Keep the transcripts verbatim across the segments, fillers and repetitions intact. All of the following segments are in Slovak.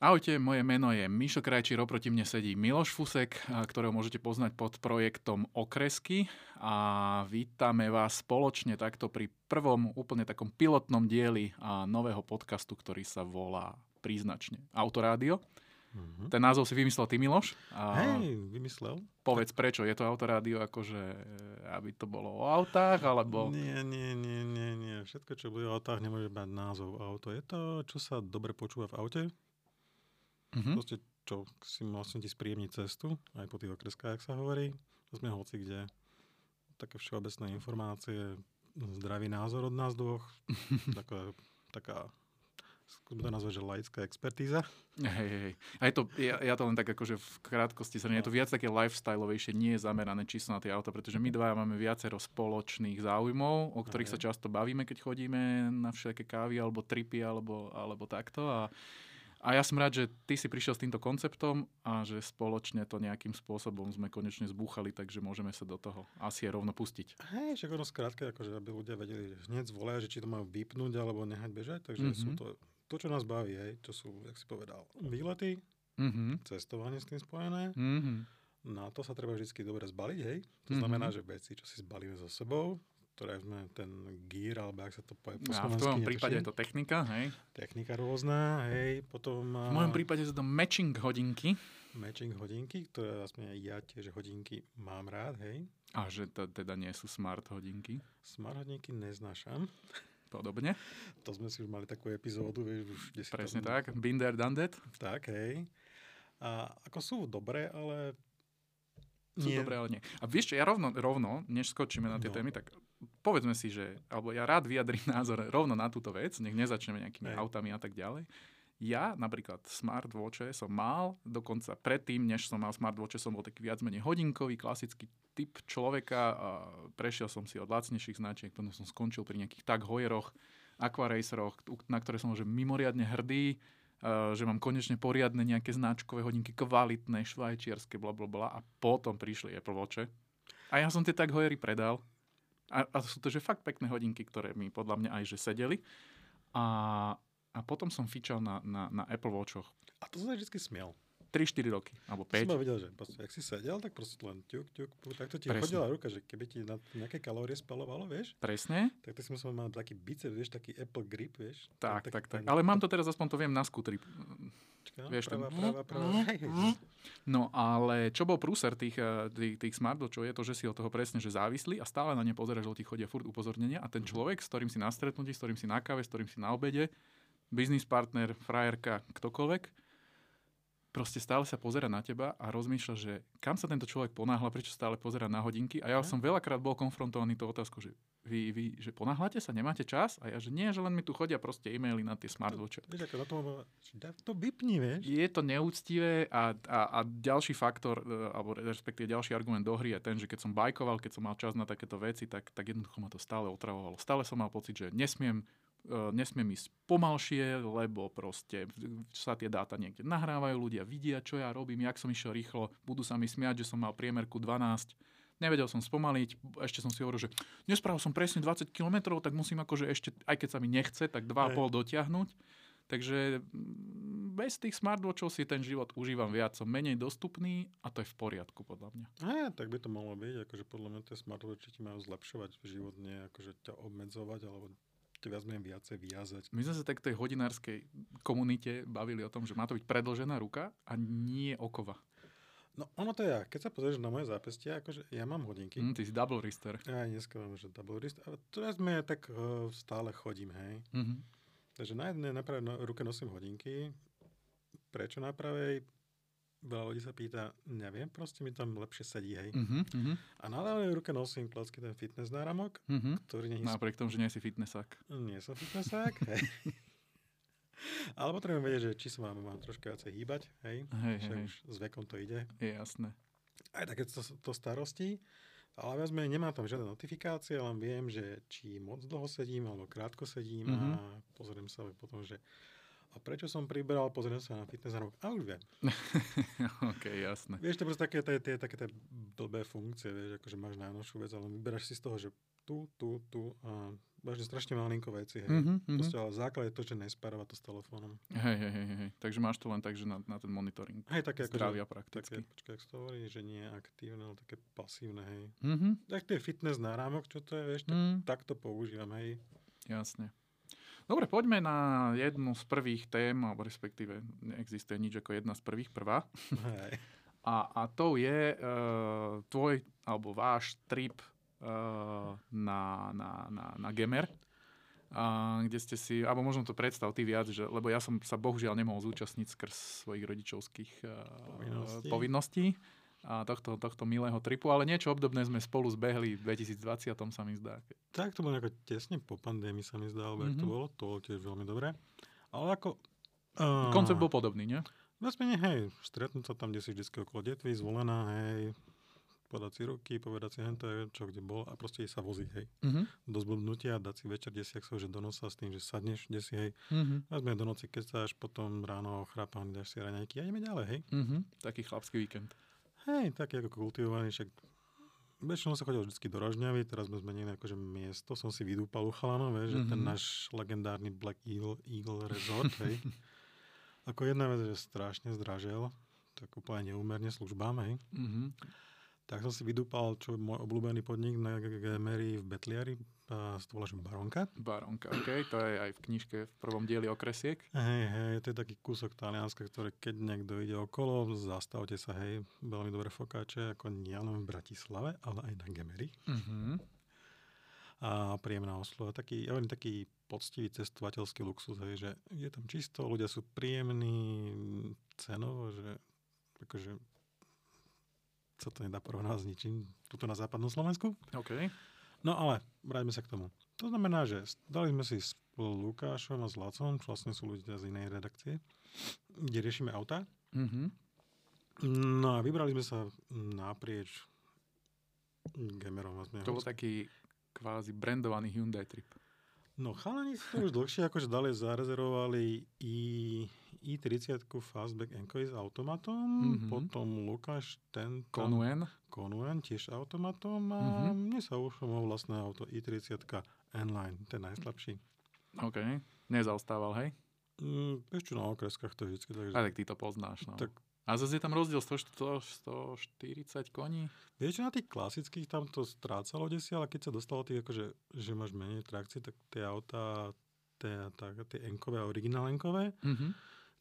Ahojte, moje meno je Mišo Krajčír, oproti mne sedí Miloš Fusek, ktorého môžete poznať pod projektom Okresky a vítame vás spoločne takto pri prvom úplne takom pilotnom dieli nového podcastu, ktorý sa volá príznačne Autorádio. Mm-hmm. Ten názov si vymyslel ty, Miloš. Hej, vymyslel. Povedz, prečo je to Autorádio, akože aby to bolo o autách, alebo... Nie, nie, nie, nie, nie. Všetko, čo bude o autách, nemôže mať názov auto. Je to, čo sa dobre počúva v aute. Mm-hmm. Proste, čo si môžem ti spríjemniť cestu, aj po tých okreskách, jak sa hovorí. Sme hoci kde. Také všeobecné informácie, zdravý názor od nás dvoch. taká, taká skôr to nazvať, že laická expertíza. Hej, hej. A je to, ja, ja to len tak akože v krátkosti sa nie, je to viac také lifestyleovejšie, nie je zamerané čisto na tie auta, pretože my dvaja máme viacero spoločných záujmov, o ktorých hej. sa často bavíme, keď chodíme na všelijaké kávy, alebo tripy, alebo, alebo takto. A A ja som rád, že ty si prišiel s týmto konceptom a že spoločne to nejakým spôsobom sme konečne zbúchali, takže môžeme sa do toho asi rovno pustiť. Hej, však ono skrátke, akože aby ľudia vedeli, že hneď zvolajú, že či to majú vypnúť alebo nehať bežať, takže mm-hmm. sú to, to, čo nás baví, hej, čo sú, jak si povedal, výlety, mm-hmm. cestovanie s tým spojené, mm-hmm. na to sa treba vždy dobre zbaliť, hej, to mm-hmm. znamená, že veci, čo si zbalíme so sebou, ktoré sme ten gír, alebo ak sa to povie po slovensky. A v tvojom prípade je to technika, hej? Technika rôzna, hej, potom... V mojom prípade sú to matching hodinky. Matching hodinky, ktoré vlastne ja tiež hodinky mám rád, hej. A že to teda nie sú smart hodinky? Smart hodinky neznášam. Podobne. To sme si už mali takú epizódu, vieš, už desať. Presne tak, been there, done that. Tak, hej. A ako sú dobré, ale... Sú nie. Dobré, ale nie. A vieš čo, ja rovno, rovno než skočíme na tie no. témy, tak... Povedzme si, že, alebo ja rád vyjadrím názor rovno na túto vec, nech nezačneme nejakými Aj. autami a tak ďalej. Ja napríklad smartwatche som mal, dokonca predtým, než som mal smartwatche, som bol taký viac menej hodinkový, klasický typ človeka. A prešiel som si od lacnejších značiek, potom som skončil pri nejakých tak hojeroch, aquaraceroch, na ktoré som že mimoriadne hrdý, že mám konečne poriadne nejaké značkové hodinky, kvalitné, švajčiarske, blablabla. A potom prišli Apple Watche. A ja som tie tak hojery predal. A, a sú to, že fakt pekné hodinky, ktoré mi podľa mňa aj že sedeli. A, a potom som fičal na, na, na Apple Watchoch. A to som aj vždy smiel. tri štyri roky, alebo päť. Som ma videl, že proste, ak si sedel, tak proste len ťuk, ťuk. Tak to ti Presne. chodila ruka, že keby ti na nejaké kalórie spalovalo, vieš? Presne. Tak to si musel mať taký bicep, vieš, taký Apple grip, vieš? Tak, tak, tak. Ten... Ale mám to teraz, aspoň to viem, na skútri. Čaká, vieš, pravá, ten... pravá, pravá, pravá. No ale čo bol prúser tých, tých, tých smartwatchov, je to, že si od toho presne že závislí a stále na ne pozeráš, že ti chodia furt upozornenia a ten človek, s ktorým si na stretnutí, s ktorým si na káve, s ktorým si na obede, business partner, frajerka, ktokoľvek, proste stále sa pozerá na teba a rozmýšľa, že kam sa tento človek ponáhla, prečo stále pozerá na hodinky. A ja som veľakrát bol konfrontovaný tou otázkou, že vy, vy že ponáhľate sa, nemáte čas? A ja, že nie, že len mi tu chodia proste e-maily na tie smartwatche. Vieš, ako na tom, to vypni, vieš? Je to neúctivé a, a, a ďalší faktor, alebo respektíve ďalší argument do hry je ten, že keď som bajkoval, keď som mal čas na takéto veci, tak, tak jednoducho ma to stále otravovalo. Stále som mal pocit, že nesmiem nesmiem ísť pomalšie, lebo proste sa tie dáta niekde nahrávajú, ľudia vidia, čo ja robím, jak som išiel rýchlo, budú sa mi smiať, že som mal priemerku dvanásť, nevedel som spomaliť, ešte som si hovoril, že nespravil som presne dvadsať kilometrov, tak musím akože ešte, aj keď sa mi nechce, tak dva a pol dotiahnuť. Takže bez tých smartwatchov si ten život užívam viac, som menej dostupný a to je v poriadku podľa mňa. A tak by to malo byť, akože podľa mňa tie smartwatche ti majú zlepšovať život, nie akože ťa obmedzovať alebo viac menej viacej viazať. My sme sa tak tej hodinárskej komunite bavili o tom, že má to byť predĺžená ruka a nie okova. No ono to je, keď sa pozrieš na moje zápestia, akože ja mám hodinky. Mm, ty si double wrister. Ja aj dneska mám, že double wrist. A teraz sme tak uh, stále chodím, hej. Mm-hmm. Takže na jednej na pravej ruke nosím hodinky. Prečo na pravej? Veľa ľudí sa pýta, neviem, proste mi tam lepšie sedí, hej. Uh-huh. A na ľavej ruke nosím klasicky ten fitness náramok, uh-huh. ktorý nie... Napriek tomu, že nie si fitnessák. Nie som fitnessák, hej. Ale potrebujem vedieť, že či sa mám, mám trošku viacej hýbať, hej. Hej, však hej. Už s vekom to ide. Je jasné. Aj také to, to starosti. Ale viac menej nemám tam žiadne notifikácie, len viem, že či moc dlho sedím, alebo krátko sedím uh-huh. a pozriem sa potom, že A prečo som priberal? Pozriem sa na fitness na rok. A už viem. OK, jasné. Vieš, to proste také tie také blbé funkcie, vieš, akože máš najnovšiu vec, ale vyberáš si z toho, že tu, tu, tu a vážne strašne malinko veci. Hej. Mm-hmm. Proste, ale základ je to, že nespárovať to s telefónom. Hej, hej, hej, hej. Takže máš to len tak, že na, na ten monitoring. Hej, také zdravia akože, prakticky. Také, počkaj, ak sa to hovorí, že nie je aktívne, ale také pasívne, hej. Mm-hmm. Tak to je fitness náramok, čo to je, vieš, tak, mm. tak to používam, hej. Jasne. Dobre, poďme na jednu z prvých tém, alebo respektíve neexistuje nič ako jedna z prvých, prvá. Hej. A, a to je e, tvoj, alebo váš trip e, na, na, na, na Gemer, a, kde ste si, alebo možno to predstav ty viac, že, lebo ja som sa bohužiaľ nemohol zúčastniť skrz svojich rodičovských e, povinností. povinností a tohto, tohto milého tripu, ale niečo obdobné sme spolu zbehli v dvetisícdvadsať, sa mi zdá. Tak to bolo ako tesne po pandémii, sa mi zdá, alebo mm-hmm. to bolo, to bolo tiež veľmi dobré. Ale ako... Uh, koncept bol podobný, nie? Vlastne, hej, stretnúť sa tam, kde si vždycky okolo Detvy, Zvolená, hej, podať si ruky, povedať si hento, čo kde bol a proste sa voziť, hej. Mm-hmm. Do zblbnutia, dať si večer desiak svojho do nosa s tým, že sadneš desi, hej. Mm-hmm. A sme do noci kecáš, potom ráno chrápaný, dáš si raňajky a ideme ďalej, hej. Mm-hmm. Taký chlapský víkend. Hej, taký ako kultivovaný, však väčšinou sa chodil vždycky do Rožňavy, teraz sme zmenili akože miesto, som si vydúpal u chalanov, vieš, mm-hmm. že ten náš legendárny Black Eagle, Eagle Resort, hej. Ako jedna vec, že strašne zdražel, tak úplne neúmerne službám, hej. Mm-hmm. Tak som si vydúpal, čo je môj obľúbený podnik na Gemeri v Betliari, to voláš Baronka. Baronka, ok, to je aj v knižke v prvom dieli Okresiek. Hej, hej, to je taký kúsok Talianska, ktoré keď niekto ide okolo, zastavte sa, hej, veľmi dobré fokáče, ako nielen v Bratislave, ale aj na Gemeri. Uh-huh. A príjemná oslova, taký, ja viem, taký poctivý cestovateľský luxus, hej, že je tam čisto, ľudia sú príjemní cenovo, že akože... sa to nedá porovnať s ničím tuto na západnom Slovensku. OK. No ale vráťme sa k tomu. To znamená, že dali sme si s Lukášom a s Lacom, vlastne sú ľudia z inej redakcie, kde riešime auta. Mm-hmm. No a vybrali sme sa naprieč Gemerom. To bol taký kvázi brandovaný Hyundai trip. No chalani si to už dlhšie akože dali, zarezervovali i, i tridsať Fastback Enco s automatom, mm-hmm. potom Lukáš ten... Konuen. Konuen tiež automatom a mm-hmm. mne sa už mohol vlastné auto i tridsať N-Line, ten najslabší. OK, nezaostával, hej? Mm, ešte na okreskách to vždycky. Takže... A tak ty to poznáš, no. Tak... A zase je tam rozdiel sto štyridsať koní. Vieš, na tých klasických tam to strácalo desi, ale keď sa dostalo tých, akože, že máš menej trakcie, tak tie autá, tie, tie enkové a originál-enkové, mm-hmm.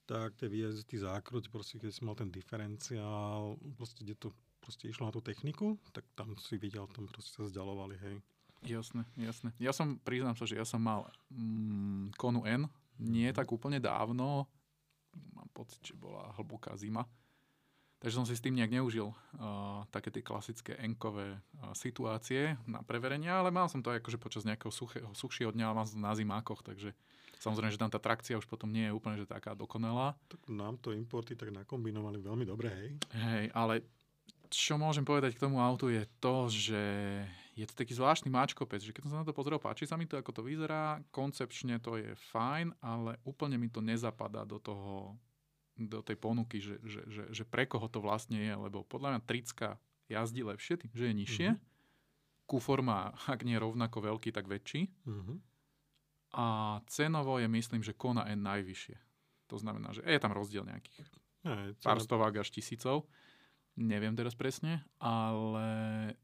tak tie výjazdy, tí zákruť, proste, keď si mal ten diferenciál, proste, kde to proste išlo na tú techniku, tak tam si videl, tam proste sa zďalovali, hej. Jasné, jasné. Ja som, priznám sa, že ja som mal mm, Konu N, nie mm-hmm. tak úplne dávno, mám pocit, že bola hlboká zima. Takže som si s tým nejak neužil uh, také tie klasické enkové uh, situácie na preverenia, ale mal som to akože počas nejakého suchého, suchšieho dňa, ale mal som na zimákoch, takže samozrejme, že tam tá trakcia už potom nie je úplne že taká dokonalá. Tak nám to importy tak nakombinovali veľmi dobre, hej. Hej, ale čo môžem povedať k tomu autu je to, že je to taký zvláštny mačkopec, že keď som sa na to pozrel, páči sa mi to, ako to vyzerá, koncepčne to je fajn, ale úplne mi to nezapadá do toho, do tej ponuky, že, že, že, že pre koho to vlastne je, lebo podľa mňa tricka jazdí lepšie, tým, že je nižšie. Mm-hmm. Kufor má, ak nie rovnako veľký, tak väčší. Mm-hmm. A cenovo je, myslím, že Kona N najvyššie. To znamená, že je tam rozdiel nejakých Aj, cena... pár stovák až tisícov. Neviem teraz presne, ale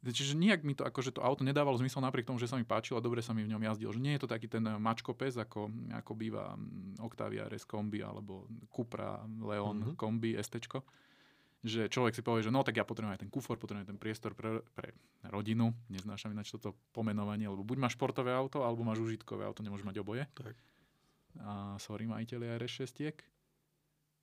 čiže nejak mi to, akože to auto nedávalo zmysel napriek tomu, že sa mi páčilo a dobre sa mi v ňom jazdil. Že nie je to taký ten mačkopes, ako, ako býva Octavia R S Kombi alebo Cupra Leon mm-hmm. Kombi es té. Že človek si povie, že no tak ja potrebujem aj ten kufor, potrebujem ten priestor pre, pre rodinu. Neznášam ináč toto pomenovanie, lebo buď máš športové auto, alebo máš užitkové auto, nemôžeš mať oboje. Tak. A sorry majiteľi er es šesť.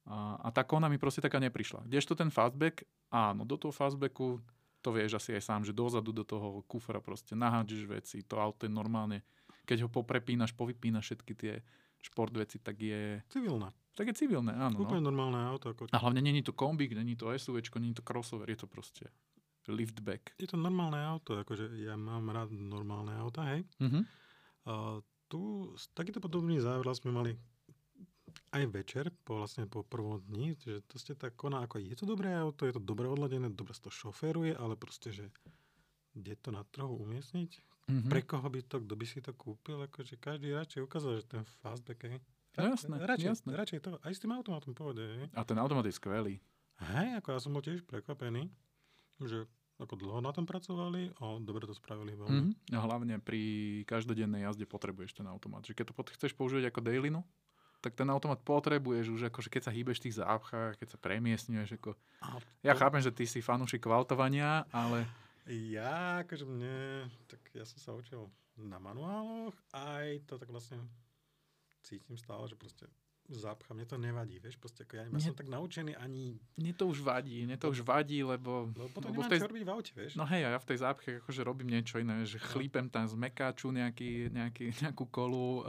A, a tá Kona mi proste taká neprišla. Kdežto ten fastback, áno, do toho fastbacku, to vieš asi aj sám, že dozadu do toho kufra proste nahádžeš veci, to auto je normálne, keď ho poprepínaš, povypínaš všetky tie šport veci, tak je... Civilné. Tak je civilné, áno. Úplne no. Normálne auto. Ako... A hlavne nie je to kombík, nie je to SUVčko, nie je to crossover, je to proste liftback. Je to normálne auto, akože ja mám rád normálne auta, hej. Uh-huh. A tu takýto podobný záver sme mali aj večer, po, vlastne po prvom dni, že to ste tak koná, ako je to dobré auto, je to dobre odladené, dobre to šoféruje, ale proste, že kde to na trhu umiestniť? Mm-hmm. Pre koho by to, kto by si to kúpil? Akože každý radšej ukázal, že ten fastback je... Ra- jasné, radšej, jasné. Radšej to, aj s tým automatom povede. A ten automat je skvelý. Hej, ako ja som bol tiež prekvapený, že ako dlho na tom pracovali a dobre to spravili. Mm-hmm. A hlavne pri každodennej jazde potrebuješ ten automat. Že keď to chceš používať ako dailinu, tak ten automat potrebuješ už, akože keď sa hýbeš v tých zápchách, keď sa premiestňuješ. Ako... Ja chápem, že ty si fanúšik kvaltovania, ale... Ja, akože mne, tak ja som sa učil na manuáloch, aj to tak vlastne cítim stále, že proste zápcha, mne to nevadí, vieš, proste ako ja nie, som tak naučený ani... Mne to už vadí, mne to už vadí, lebo... Lebo potom lebo nemám tej... čo robiť v aute, vieš. No hej, ja v tej zápche akože robím niečo iné, že chlípem tam z mekáču nejaký, nejaký, nejakú kolu, uh,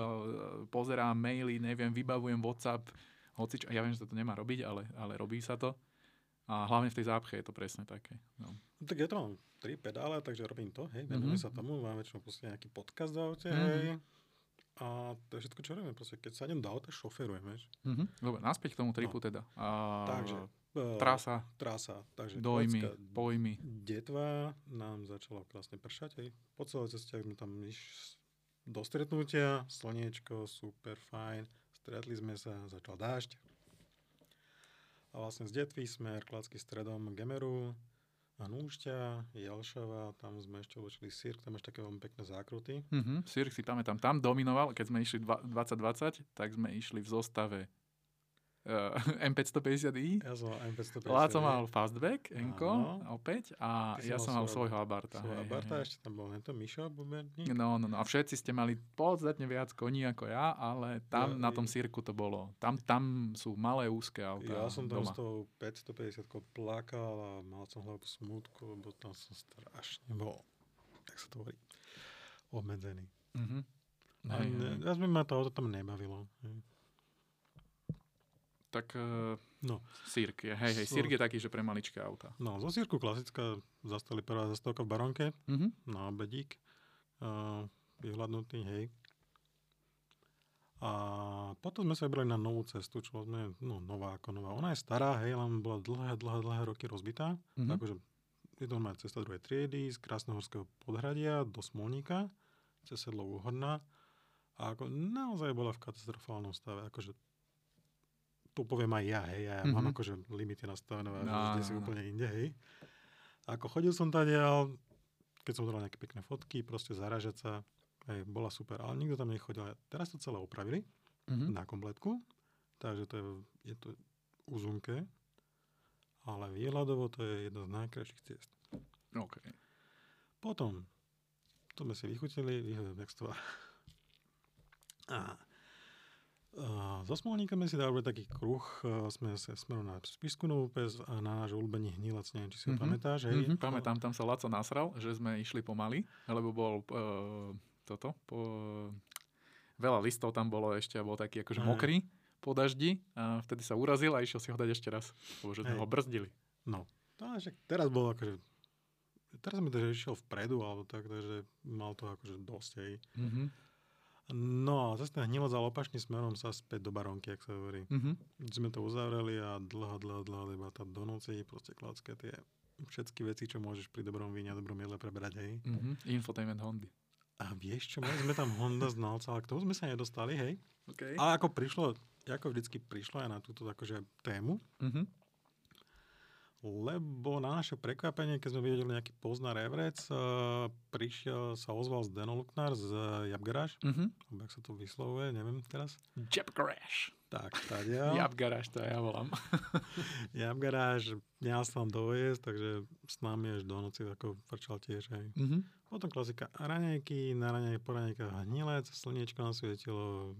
pozerám maily, neviem, vybavujem WhatsApp, hocič, ja viem, že to nemá robiť, ale, ale robí sa to. A hlavne v tej zápche je to presne také. No. Tak ja to mám tri pedále, takže robím to, hej, venujem mm-hmm. sa tomu, mám väčšinou proste nejaký podcast v aute, mm-hmm. hej. A to je všetko, čo robíme, proste, keď sa idem do auta, šoferujem, vieš. Mm-hmm. Dobre, naspäť k tomu tripu no. teda. A... Takže. Uh, trasa. Trasa, takže. Dojmy, Klecka, pojmy. Detva nám začala krásne pršať, hej. Po celé ceste, ak sme tam iš do stretnutia, slniečko, super, fajn, stretli sme sa, začal dážď. A vlastne z Detvy sme Kladsky stredom Gemeru a Núšťa, Jelšava, tam sme ešte uločili Sirk, tam ešte také veľmi pekné zákruty. Mm-hmm. Sirk si pamätám, tam dominoval, keď sme išli dvadsať dvadsať, tak sme išli v zostave uh, em päťstopäťdesiat i. Ja som mal em päťstopäťdesiat i. Láco mal fastback, enko, opäť, a ja som mal svojho Abarta. Svojho Abarta, hej, hej. Ešte tam bol nento Mišo Buberník. No, no, no, a všetci ste mali podstatne viac koní ako ja, ale tam ja, na tom Sirku to bolo. Tam, tam sú malé, úzke autá. Ja som tam doma s tou päťstopäťdesiatkou plakal a mal som hlavu smútku, lebo tam som strašne bol, tak sa to hovorí, obmedzený. Mhm. A ja sme ma to auto tam nebavilo. Tak uh, no. Sirk je, hej, hej, so, Sirk je taký, že pre maličké auta. No, zo Sirku klasická, zastali prvá zastávka v Baronke, mm-hmm. na obedík, uh, vyhľadnutý, hej. A potom sme sa vybrali na novú cestu, čo sme, no, nová ako nová. Ona je stará, hej, len bola dlhé, dlhé, dlhé roky rozbitá. Mm-hmm. Takže je to normálne cesta druhej triedy z Krásnohorského podhradia do Smolníka, cez sedlo Úhorná. A ako naozaj bola v katastrofálnom stave, akože to poviem aj ja, hej, ja mm-hmm. mám akože limity nastavené, no, a vždy si no. úplne inde, hej. A ako chodil som tady, keď som dal nejaké pekné fotky, proste zaražať sa, hej, bola super, ale nikto tam nechodil. Teraz to celé opravili mm-hmm. na kompletku, takže to je, je to uzunké, ale výhľadovo to je jedno z najkrajších ciest. OK. Potom, to sme si vychutili, vyhodím textová. A Uh, so Smolníka sme si dali taký kruh, uh, sme sa smerom na Spišskú Novú Pes a na náš obľúbený Hnilec, neviem, či si ho mm-hmm. pamätáš. Mm-hmm. Pamätám, tam sa Laco nasral, že sme išli pomaly, lebo bol uh, toto, po, veľa listov tam bolo ešte a bol taký akože mokrý po daždi a vtedy sa urazil a išiel si ho dať ešte raz, lebo že sme ho brzdili. No, to až teraz bolo akože, teraz mi to, že išiel vpredu, alebo tak, takže mal to akože dosť, hej. Mm-hmm. No, zase ten Hnilec ale opačným smerom sa späť do Baronky, jak sa hovorí. Mm-hmm. Sme to uzavreli a dlho, dlho, dlho debata do noci, proste Kladské tie všetky veci, čo môžeš pri dobrom víne a dobrom jedle prebrať, hej. Mm-hmm. Infotainment Hondy. A vieš čo, my sme tam Honda znalca, ale k tomu sme sa nedostali, hej. Okay. Ale ako prišlo, ako vždycky prišlo aj na túto takože tému, mm-hmm. lebo na naše prekvapenie, keď sme videli nejaký Poznar Evrec, uh, prišiel, sa ozval Zdeno Luknár z uh, Jabgaráž. Mm-hmm. Ak sa to vyslovuje, neviem teraz. Jabgaráž. Tak, tadiaľ. Jabgaráž, to ja volám. Jabgaráž, ja sa tam dojezd, takže s nami až do noci ako vrčal tiež. Hej. Mm-hmm. Potom klasika raňajky, na raňajky, po raňajkách Hnilec, slniečko nasvietilo,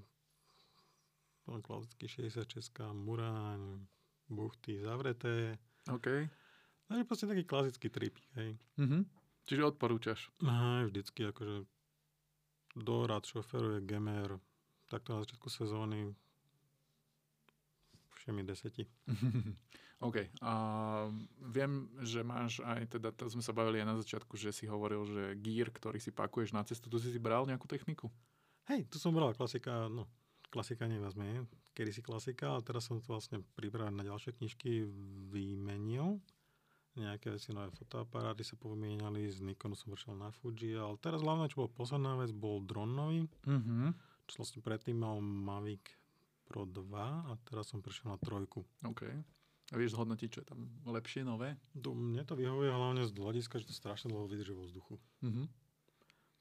klasický šesťdesiatšesť, Muráň, buchty zavreté. OK. Takže proste taký klasický trip, hej. Mm-hmm. Čiže odporúčaš? Aha, vždycky akože dorad šoferuje Gemer, takto na začiatku sezóny všemi deseti. OK. A viem, že máš aj, teda to sme sa bavili aj na začiatku, že si hovoril, že gír, ktorý si pakuješ na cestu, tu si si bral nejakú techniku? Hej, tu som bral klasika, no. Klasika nevezme. Kedysi klasika, a teraz som to vlastne pripravený na ďalšie knižky vymenil. Nejaké veci, nové fotoaparáty sa povymieniali, z Nikonu som vršiel na Fuji, ale teraz hlavne, čo bola posledná vec, bol dron nový. Uh-huh. Čo vlastne predtým mal Mavic Pro dva a teraz som prešiel na trojku. OK. A vieš zhodnotiť, čo je tam lepšie, nové? Do, mne to vyhovuje hlavne z hľadiska, že to strašne dlho vydrží vo vzduchu. Uh-huh.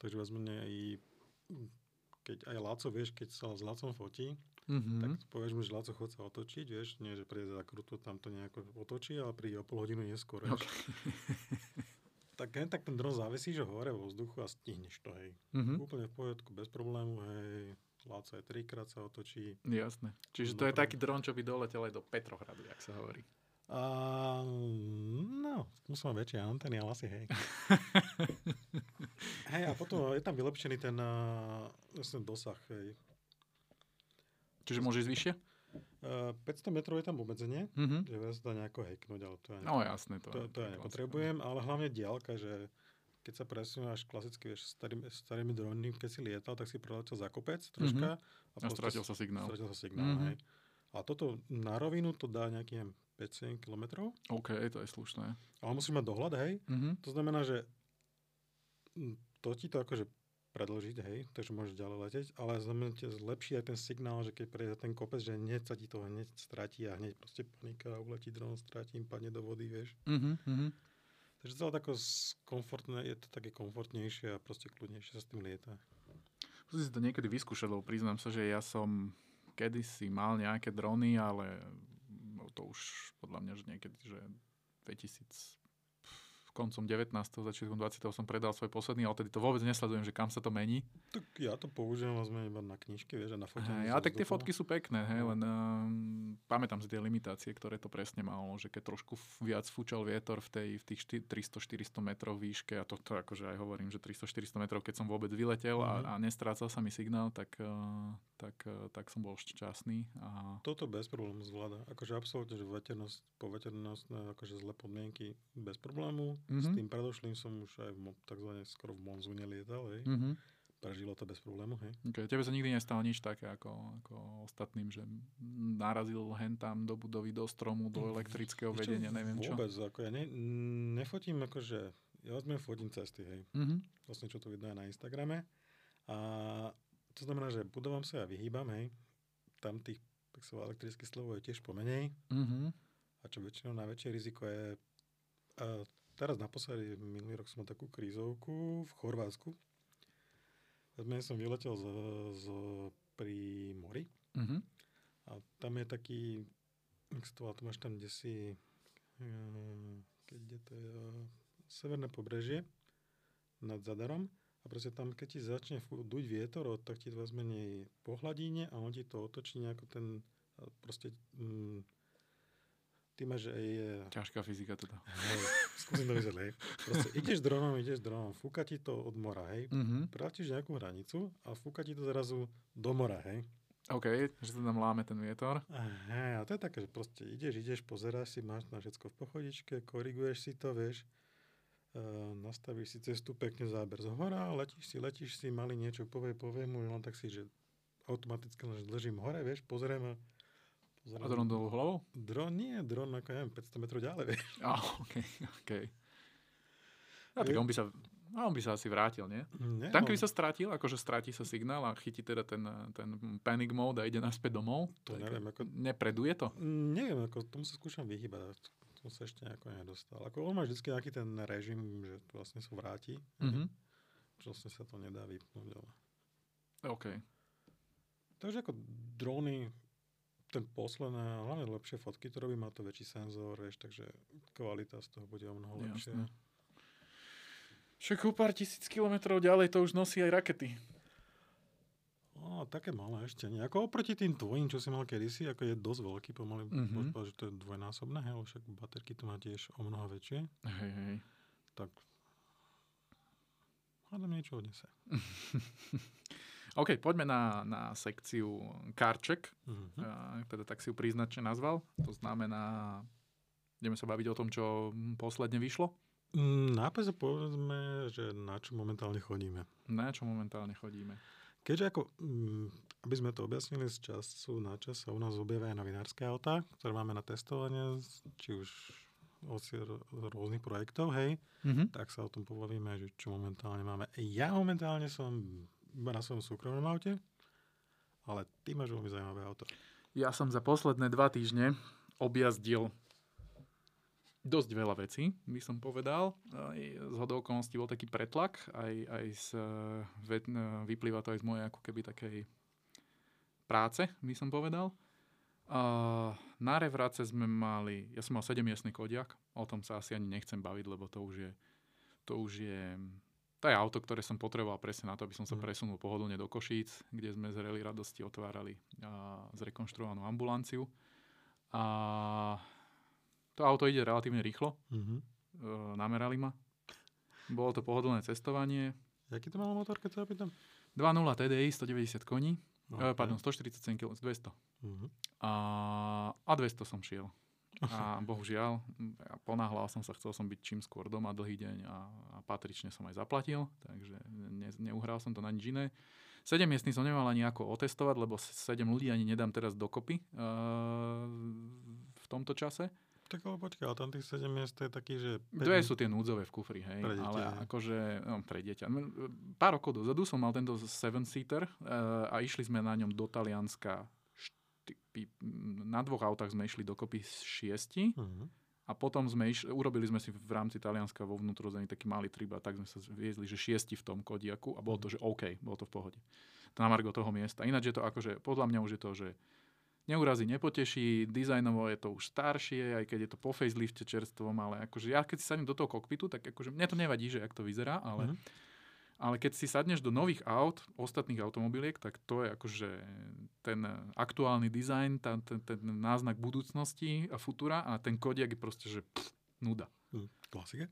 Takže vás mne aj... Keď aj Láco, vieš, keď sa s Lácom fotí, mm-hmm. tak povieš mu, že Láco, chod sa otočiť, vieš, nie, že príde za kruto, tam to nejako otočí, ale príde o pol hodinu neskôr. Okay. Tak hej, tak ten dron závesíš hore vo vzduchu a stihneš to, hej. Mm-hmm. Úplne v poriadku, bez problému, hej. Láco aj trikrát sa otočí. Jasné. Čiže to je taký dron, čo by doletel aj do Petrohradu, jak sa hovorí. Uh, no, musím mať väčšie antény, ale asi hej. Hej, a potom je tam vylepšený ten uh, vlastne dosah, hej. Čiže môžeš vyššie? Uh, päťsto metrov je tam obmedzenie, uh-huh. že sa dá nejako hacknúť, ale to ja, no, jasné, to, to, to ja nepotrebujem, ale hlavne diaľka, že keď sa presunúš klasicky, vieš, starými, starými dronmi, keď si lietal, tak si preletel za kopec troška. Uh-huh. A, a stratil sa signál. Stratil sa signál, uh-huh. hej. A toto na rovinu to dá nejaký päťdesiat kilometrov. OK, to je slušné. Ale musíš mať dohľad, hej. Uh-huh. To znamená, že to ti to akože predĺžiť, hej, takže môžeš ďalej leteť, ale znamená, zlepší aj ten signál, že keď prejde ten kopec, že hneď sa ti to hneď stratí a hneď proste panika, uletí dron, stratím, padne do vody, vieš. Uh-huh, uh-huh. Takže celé tako komfortné, je to také komfortnejšie a proste kľudnejšie sa s tým lieta. Musím si to niekedy vyskúšať, lebo priznám sa, že ja som kedysi mal nejaké drony, ale to už podľa mňa, že niekedy, že dvetisíc koncom devätnásteho začiatkom dvadsiateho som predal svoj posledný, ale tedy to vôbec nesledujem, že kam sa to mení. Tak ja to používam iba na knižke, vieš, a na fotenie. A tak tie fotky sú pekné, hej, len um, pamätám si tie limitácie, ktoré to presne malo, že keď trošku viac fúčal vietor v tej v tých tristo štyristo metrov výške, a toto akože aj hovorím, že tristo štyristo metrov, keď som vôbec vyletel mm-hmm. a, a nestrácal sa mi signál, tak, uh, tak, uh, tak som bol šťastný. A... Toto bez problému zvláda. Akože absolútne, že veternosť, poveternosť, akože zlé podmienky bez problému. Mm-hmm. S tým predošlým som už aj v, takzvané skoro v monzúne lietal, hej. Mm-hmm. Prežilo to bez problému, hej. Okay. Tebe sa nikdy nestalo nič také ako, ako ostatným, že narazil hen tam do budovy, do stromu, do elektrického vedenia, neviem čo? Vôbec, ako ja ne, nefotím akože, ja odmiem fotím cesty, hej. Mm-hmm. Vlastne, čo to vidno aj na Instagrame. A to znamená, že budovám sa ja vyhýbam, hej. Tam tých, tak sa elektrických slovov je tiež pomenej. Mm-hmm. A čo väčšinou najväčšie riziko je... A, teraz naposledy, minulý rok som mal takú krízovku v Chorvátsku. Zmene som vyletel z, z, pri mori. Mm-hmm. A tam je taký... To máš tam kdesi... Kde to je... Severné pobrežie nad Zadarom. A proste tam, keď ti začne duť vietor, tak ti to zmení po hladíne a on ti to otočí nejako ten... Proste... Mm, ty máš aj... Ťažká fyzika teda. Hej, skúsim to vysvetliť. Proste ideš dronom, ideš dronom, fúka ti to od mora, hej. Mm-hmm. Prelátiš nejakú hranicu a fúka ti to zrazu do mora, hej. OK, že to tam láme ten vietor. Hej, a to je také, že proste ideš, ideš, pozeráš si, máš na všetko v pochodičke, koriguješ si to, vieš. E, nastavíš si cestu, pekne záber z hora, letíš si, letíš si, mali niečo, povej, povej mu, len tak si, že automaticky len držím hore, vieš, pozriem a Zrejme. A dron dolu hlavou? Dron nie, dron ako neviem, päťsto metrov ďalej, vieš. A, oh, okej, okay, okej. Okay. A tak on by sa, on by sa asi vrátil, nie? nie Tam, keby on... sa strátil, akože stráti sa signál a chytí teda ten, ten panic mode a ide naspäť domov. To tak neviem, ako... Nepreduje to? Neviem, ako tomu sa skúšam vyhýbať. Tomu sa ešte nejako nedostal. Ako on má vždy nejaký ten režim, že vlastne sa vráti. Mm-hmm. Čo vlastne sa to nedá vypnúť. Ale... OK. Takže ako drony... Ten posledné, hlavne lepšie fotky to robí, má to väčší senzor, vieš, takže kvalita z toho bude o mnoho lepšia. Však o pár tisíc kilometrov ďalej to už nosí aj rakety. No, také malé ešte. Ako oproti tým tvojim, čo si mal kedysi, ako je dosť veľký, pomaly mm-hmm. môžem povedať, že to je dvojnásobné, hej, však baterky to má tiež o mnoho väčšie. Hej, hej. Tak, hádam niečo odnese. OK, poďme na, na sekciu karček, mm-hmm. teda tak si ju príznačne nazval. To znamená, ideme sa baviť o tom, čo posledne vyšlo? Mm, Nápej sa povedzme, že na čo momentálne chodíme. Na čo momentálne chodíme. Keďže ako, Aby sme to objasnili, z času na čas sa u nás objavia aj novinárske autá, ktoré máme na testovanie, či už od rôznych projektov, hej, mm-hmm. tak sa o tom pobavíme, že čo momentálne máme. Ja momentálne som iba na svojom súkromnom aute, ale ty máš veľmi zaujímavé auto. Ja som za posledné dva týždne objazdil dosť veľa vecí, by som povedal. Zhodou okolností bol taký pretlak, aj, aj z, vyplýva to aj z mojej ako keby takej práce, by som povedal. Uh, na revrace sme mali, ja som mal sedemmiestny Kodiaq, o tom sa asi ani nechcem baviť, lebo to už je, to už je, to je auto, ktoré som potreboval presne na to, aby som sa presunul pohodlne do Košíc, kde sme z Rally radosti otvárali uh, zrekonštruovanú ambulanciu. A uh, to auto ide relatívne rýchlo, mm-hmm. uh, namerali ma. Bolo to pohodlné cestovanie. Jaký to malo motor, keď sa opýtam? dva bodka nula T D I, stodeväťdesiat koní. Okay. Pardon, stoštyridsaťsedem kilogramov, dvesto. Uh-huh. A, a dvesto som šiel. A bohužiaľ, ja ponáhľal som sa, chcel som byť čím skôr doma dlhý deň a, a patrične som aj zaplatil, takže ne, neuhral som to na nič iné. sedem miestny som nemal ani ako otestovať, lebo sedem ľudí ani nedám teraz dokopy uh, v tomto čase. Tak ale počkaj, ale tam tých sedem miest je taký, že... päť... Dve sú tie núdzové v kufri, hej. Pre dieťa, ale hej. akože, no, pre dieťa. Pár rokov dozadu som mal tento seven-seater uh, a išli sme na ňom do Talianska. Šty... Na dvoch autách sme išli dokopy z šiesti uh-huh. a potom sme išli, urobili sme si v rámci Talianska vo vnútrozemí taký malý trip a tak sme sa viezli, že šiesti v tom Kodiaqu a bolo to, že OK, bolo to v pohode. Na margo toho miesta. Ináč je to akože, podľa mňa už je to, že neurazí, nepoteší, dizajnovo je to už staršie, aj keď je to po facelifte čerstvom, ale akože ja keď si sadnem do toho kokpitu, tak akože mne to nevadí, že jak to vyzerá, ale, mm-hmm. ale keď si sadneš do nových aut, ostatných automobiliek, tak to je akože ten aktuálny dizajn, ten, ten, ten náznak budúcnosti a futura a ten Kodiaq je proste, že pff, nuda. Mm, klasika?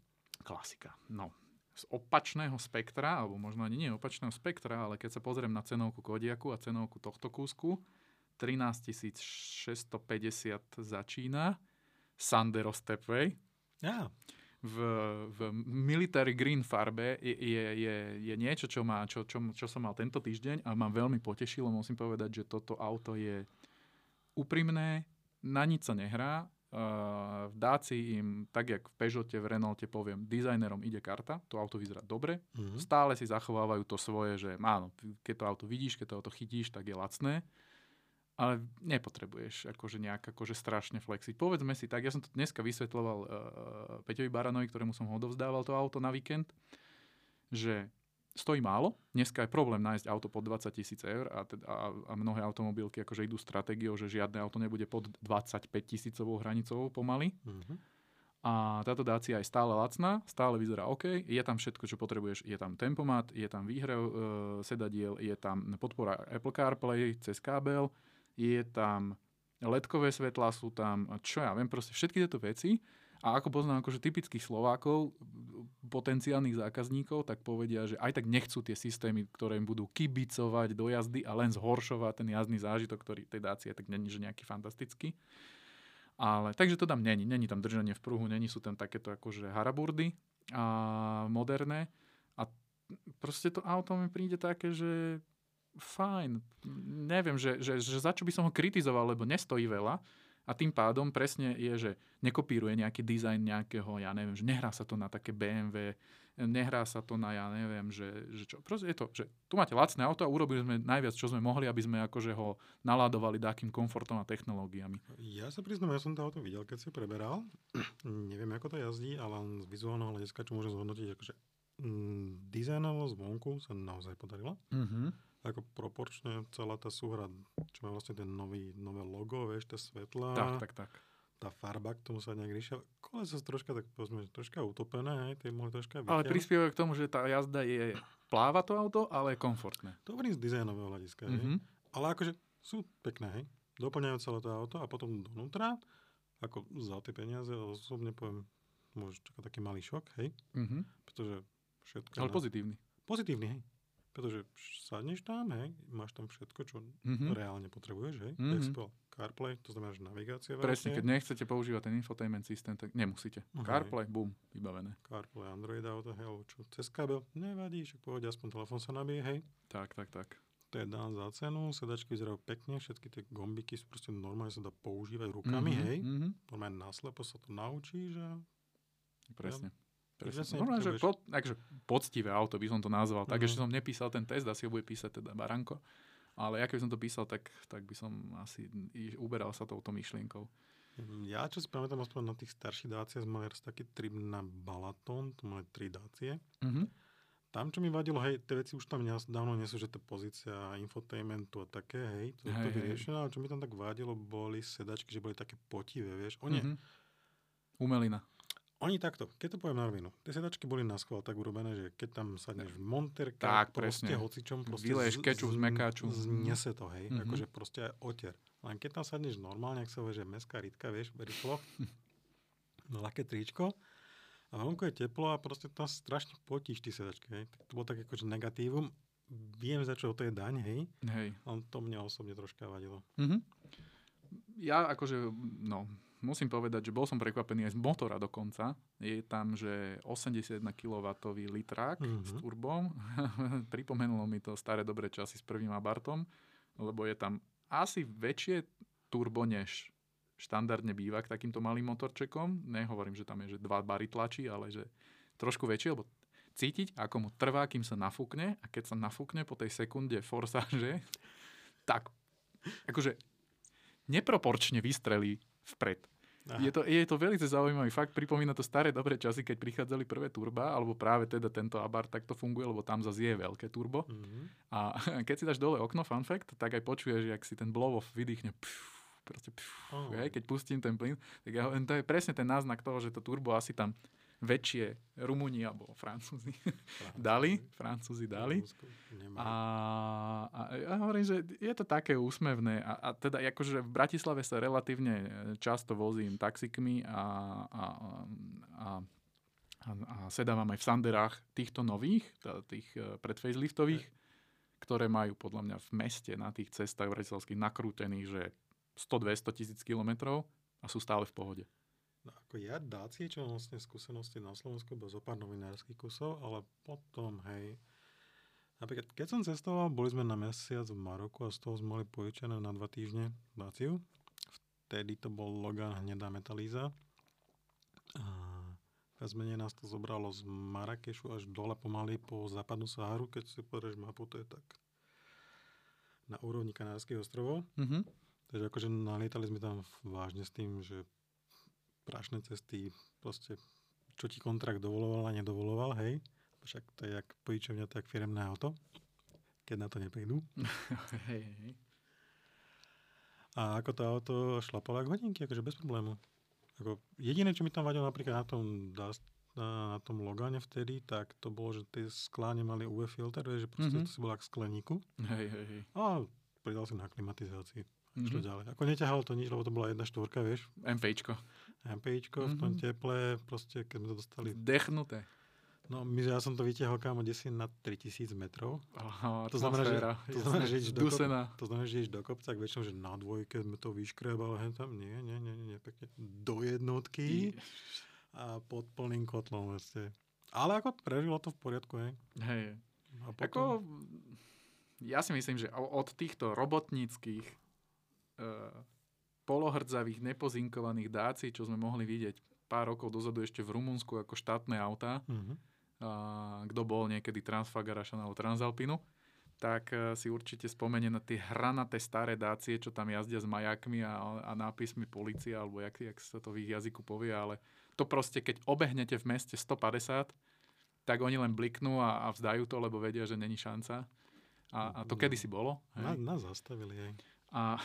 Klasika, no. Z opačného spektra, alebo možno ani nie opačného spektra, ale keď sa pozriem na cenovku Kodiaqu a cenovku tohto kúsku, trinásťtisíc šesťstopäťdesiat začína Sandero Stepway. Yeah. V, v military green farbe je, je, je, je niečo, čo, má, čo, čo, čo som mal tento týždeň a ma veľmi potešilo. Musím povedať, že toto auto je úprimné, na nič sa nehrá. V Dácii im, tak jak v Peugeote, v Renaulte poviem, dizajnerom ide karta, to auto vyzerá dobre, mm-hmm. stále si zachovávajú to svoje, že áno, keď to auto vidíš, keď to auto chytíš, tak je lacné. Ale nepotrebuješ akože nejak akože strašne flexiť. Povedzme si tak, ja som to dneska vysvetľoval uh, Peťovi Baranovi, ktorému som ho odovzdával to auto na víkend, že stojí málo. Dneska je problém nájsť auto pod dvadsaťtisíc eur a, teda, a, a mnohé automobilky akože idú stratégiou, že žiadne auto nebude pod dvadsaťpäťtisícovou hranicou pomaly. Mm-hmm. A táto Dacia je stále lacná, stále vyzerá OK, je tam všetko, čo potrebuješ, je tam tempomat, je tam výhrev uh, sedadiel, je tam podpora Apple CarPlay cez kábel, je tam ledkové svetlá, sú tam, čo ja viem, proste všetky tieto veci. A ako poznám akože typických Slovákov, potenciálnych zákazníkov, tak povedia, že aj tak nechcú tie systémy, ktoré im budú kibicovať do jazdy a len zhoršovať ten jazdný zážitok, ktorý tej Dacie tak není, že nejaký fantastický. Ale, takže to tam není. Není tam držanie v pruhu, není sú tam takéto akože haraburdy a moderné. A proste to auto mi príde také, že fajn, neviem, že, že, že za čo by som ho kritizoval, lebo nestojí veľa a tým pádom presne je, že nekopíruje nejaký dizajn nejakého, ja neviem, že nehrá sa to na také bé em vé, nehrá sa to na, ja neviem, že, že čo, proste je to, že tu máte lacné auto a urobili sme najviac, čo sme mohli, aby sme akože ho naladovali takým komfortom a technológiami. Ja sa priznám, ja som to auto videl, keď si preberal, neviem, ako to jazdí, ale z vizuálneho hľadiska, čo môžem zhodnotiť, akože mm, dizajnovo zvonku sa naozaj podarilo. Mhm. Ako proporčne celá tá súhra, čo má vlastne ten nový, nové logo, vieš, tá svetlá. Tak, tak, tak. Tá farba, k tomu sa nejak riešia. Kolesa sú troška, tak povedzme, troška utopené, hej, tie mohli troška vyťať. Ale prispievajú k tomu, že tá jazda je, pláva to auto, ale je komfortné. Dobrý z dizajnového hľadiska, mm-hmm. hej. Ale akože sú pekné, hej. Doplňajú celé to auto a potom donútra, ako za tie peniaze, osobne poviem, môže čakať taký malý šok, hej. Mm-hmm. Pretože všetko... Ale na... pozitívny. Pozitívny, hej. Pretože sadneš tam, hej, máš tam všetko, čo mm-hmm. reálne potrebuješ, hej. Mm-hmm. Expo, CarPlay, to znamená, že navigácia vlastne. Presne, keď nechcete používať ten infotainment systém, tak nemusíte. Okay. CarPlay, bum, vybavené. CarPlay, Android auto, hej, čo, cez kabel, nevadí, však pohodia, aspoň telefón sa nabije, hej. Tak, tak, tak. to je dám za cenu, sedačky vyzerajú pekne, všetky tie gombiky sú proste normálne, sa dá používať rukami, mm-hmm, hej. Mm-hmm. Normálne naslepo sa to naučíš a... Presne. Ja... Presne, normálne, že po, takže poctivé auto by som to nazval. Tak, uh-huh. Ešte som nepísal ten test, asi ho bude písať teda Baranko. Ale ja keby som to písal, tak, tak by som asi uberal sa touto myšlienkou. Ja, čo si pamätám, aspoň na tých starších Daciách mali taký trip na Balaton, to mali tri Dacie. Uh-huh. Tam, čo mi vadilo, hej, tie veci už tam dávno nie sú, že tá pozícia infotainmentu a také, hej, to je to vyriešené. Ale čo mi tam tak vadilo, boli sedačky, že boli také potivé, vieš. O nie. Uh-huh. Umelina. Oni takto, keď to poviem na rovinu, tie sedačky boli na schvál tak urobené, že keď tam sadneš v monterke, tak, proste presne. Hocičom, proste vyleješ kečup z mekáču. Znese to, hej, mm-hmm. akože proste oter. Len keď tam sadneš normálne, ak sa veže mestská rytka, vieš, rýchlo, ľahké tričko, a vonku je teplo a proste tam strašne potíš tie sedačky, hej. Tak to bolo tak akože negatívum. Viem, za čo to je daň, hej. Hej. Ale to mňa osobne troška vadilo. Mm-hmm. Ja akože, no... Musím povedať, že bol som prekvapený aj z motora dokonca. Je tam, že osemdesiatjeden kilowattov litrák, mm-hmm, s turbom. Pripomenulo mi to staré dobré časy s prvým Abartom, lebo je tam asi väčšie turbo, než štandardne býva k takýmto malým motorčekom. Nehovorím, že tam je, že dva bary tlačí, ale že trošku väčšie, lebo cítiť, ako mu trvá, kým sa nafúkne. A keď sa nafúkne po tej sekunde forsáže, tak akože neproporčne vystrelí vpred. Aha. Je to, je to veľmi zaujímavý fakt, pripomína to staré dobré časy, keď prichádzali prvé turba, alebo práve teda tento Abarth takto funguje, lebo tam zase je veľké turbo. Mm-hmm. A keď si dáš dole okno, fun fact, tak aj počuješ, jak si ten blow-off vydýchne. Pšiu, proste pšiu, oh. Aj, keď pustím ten plyn, tak ja, to je presne ten náznak toho, že to turbo asi tam väčšie Rumúni alebo Francúzi dali. Francúzi dali. A, a ja hovorím, že je to také úsmevné. A, a teda akože v Bratislave sa relatívne často vozím taxikmi a, a, a, a, a sedávam aj v Sanderách týchto nových, tých predfaceliftových, ktoré majú podľa mňa v meste na tých cestách bratislavských nakrútených, že sto až dvesto tisíc kilometrov a sú stále v pohode. No ako ja Dacie, čo vlastne skúsenosti na Slovensku, bol zo pár novinárskych kusov, ale potom, hej, napríklad keď som cestoval, boli sme na mesiac v Maroku a z toho sme mali požičané na dva týždne Daciu. Vtedy to bol Logan hnedá metalíza. A viac menej nás to zobralo z Marrakešu až dole pomaly po západnú Saharu, keď si pozrieš mapu, to je tak na úrovni Kanárskych ostrovov. Mm-hmm. Takže akože nalietali sme tam vážne s tým, že strašné cesty, proste čo ti kontrakt dovoloval a nedovoloval, hej. Však to je jak pojičovňa, to je jak firemné auto, keď na to neprídu. Hej, hej. A ako to auto šlapalo ako hodinky, akože bez problému. Ako jediné, čo mi tam vadilo napríklad na tom, na tom Logane vtedy, tak to bolo, že tie sklá nemali ú vé filter, že proste, mm-hmm, to si bolo ako skleníku. Hej, hej, hej. A pridal si na klimatizácii. Išlo, mm-hmm, ďalej. Ako neťahalo to nič, lebo to bola jedna štvorka, vieš. MPIčko. MPIčko, mm-hmm, v tom teple, proste, keď sme to dostali... Dechnuté. No, my, ja som to vytiahol, kámo, desať na tritisíc metrov. Aha, to znamená, že, to znamená, že ideš do kopca. To znamená, že ideš do kopca, tak väčšinou, že na dvojke sme to vyškrebali, hen tam, nie, nie, nie, nie, pekne do jednotky a pod plným kotlom, vlastne. Ale ako prežilo to v poriadku, hej. Hej. A potom... Ako, ja si myslím, že od týchto robotníckých polohrdzavých, nepozinkovaných Dácií, čo sme mohli vidieť pár rokov dozadu ešte v Rumunsku ako štátne autá, mm-hmm, kto bol niekedy Transfagarašan alebo Transalpinu, tak si určite spomenie na tie hranaté staré Dácie, čo tam jazdia s majákmi a, a nápismi policia, alebo jak, jak sa to v ich jazyku povie, ale to proste, keď obehnete v meste stopäťdesiat, tak oni len bliknú a, a vzdajú to, lebo vedia, že není šanca. A, a to kedysi bolo. Hej. Nás zastavili aj. A,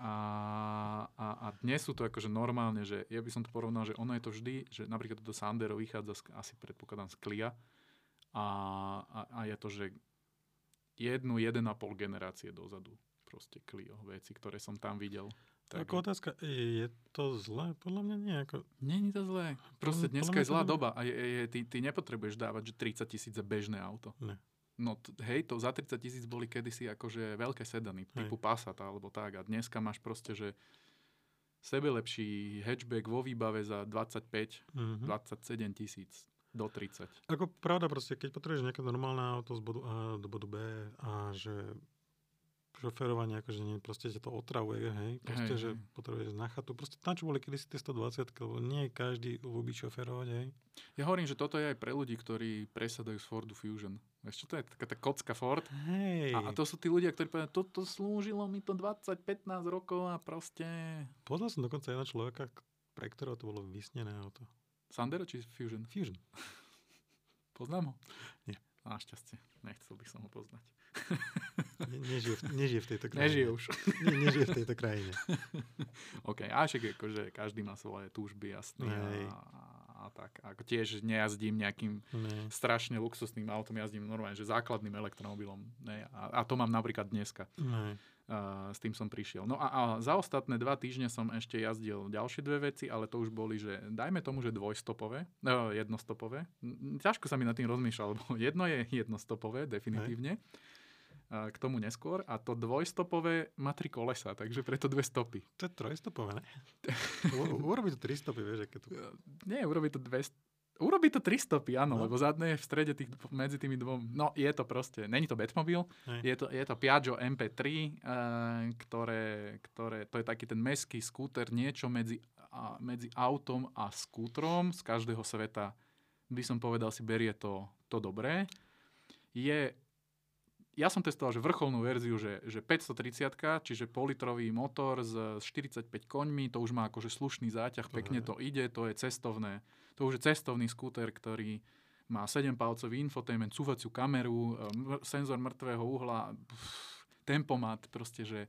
a, a dnes sú to akože normálne, že ja by som to porovnal, že ono je to vždy, že napríklad toto Sandero vychádza z, asi predpokladám z Clia a, a, a je to, že jednu, jeden a pol generácie dozadu proste Clio, veci, ktoré som tam videl. Tak ako otázka, je to zlé? Podľa mňa nie. Ako... Nie, nie to zlé. Proste dneska je zlá doba a je, je, ty, ty nepotrebuješ dávať, že tridsať tisíc za bežné auto. Ne. No hej, to za tridsať tisíc boli kedysi akože veľké sedany, typu Passat alebo tak. A dneska máš proste, že sebelepší hatchback vo výbave za dvadsaťpäť, mm-hmm, dvadsaťsedem tisíc do tridsať. Ako pravda proste, keď potrebuješ nejaké normálne auto z bodu A do bodu B a že šoferovanie, akože nie, proste ťa to otravuje, hej, proste, hej, že hej. potrebuješ na chatu, proste na čo boli kedysi tie stodvadsiatky, lebo nie každý ľúbi šoferovať, hej. Ja hovorím, že toto je aj pre ľudí, ktorí presadajú z Fordu Fusion. Vieš, čo to je? Taká tá kocka Ford. Hej. A, a to sú tí ľudia, ktorí povedali, toto slúžilo mi to dvadsať pätnásť rokov a proste... Poznal som dokonca jedného človeka, pre ktorého to bolo vysnené auto. Sandero či Fusion? Fusion. Poznám ho? Nie. Našťastie. Nechcel by som ho poznať. Ne, nežije, v, nežije v tejto krajine. Nežije už. Ne, nežije v tejto krajine. OK. A však akože každý má svoje túžby, jasné. A, a tak. Ako tiež nejazdím nejakým ne. strašne luxusným autom. Jazdím normálne, že základným elektromobilom. Ne, a, a to mám napríklad dneska. Ne. Uh, s tým som prišiel. No a, a za ostatné dva týždne som ešte jazdil ďalšie dve veci, ale to už boli, že dajme tomu, že dvojstopové, no, jednostopové. Ťažko sa mi nad tým rozmýšľal, lebo jedno je jednostopové, definitívne. K tomu neskôr. A to dvojstopové má tri kolesa, takže preto dve stopy. To je trojstopové, ne? Urobí to tri stopy, vieš, aké tu... Nie, urobí to dve stopy. Urobí to tri stopy, áno, no. Lebo zadné je v strede tých, medzi tými dvom. No, je to proste, není to Batmobil, je to, je to Piaggio em pé tri, e, ktoré, ktoré, to je taký ten meský skúter, niečo medzi, a, medzi autom a skútrom. Z každého sveta, by som povedal, si berie to, to dobré. Je, ja som testoval, že vrcholnú verziu, že, že päťstotridsiatka, čiže politrový motor s štyridsaťpäť koňmi, to už má akože slušný záťah, pekne to ide, to je cestovné. To už je cestovný skúter, ktorý má sedempalcový infotainment, cúvaciu kameru, senzor mŕtvého uhla, pff, tempomat, proste, že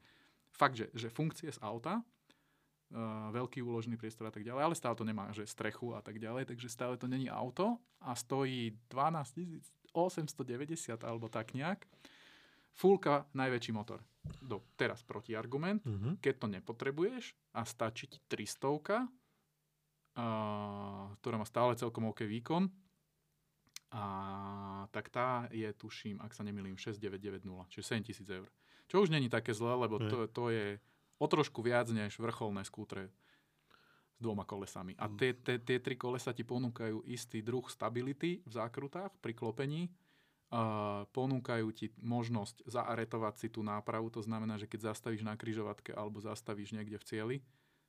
fakt, že, že funkcie z auta, uh, veľký úložný priestor a tak ďalej, ale stále to nemá, že strechu a tak ďalej, takže stále to není auto a stojí dvanásťtisíc osemstodeväťdesiat alebo tak nejak. Fúlka, najväčší motor. Do, teraz protiargument, mm-hmm. keď to nepotrebuješ a stačí ti tristovka, Uh, ktorá má stále celkom OK výkon. A tak tá je, tuším, ak sa nemýlim, šesťtisícdeväťstodeväťdesiat, čiže sedemtisíc eur. Čo už není také zlé, lebo to, to je o trošku viac než vrcholné skútre s dvoma kolesami. A tie, tie, tie tri kolesa ti ponúkajú istý druh stability v zákrutách pri klopení. Uh, ponúkajú ti možnosť zaaretovať si tú nápravu. To znamená, že keď zastavíš na križovatke alebo zastavíš niekde v cieli,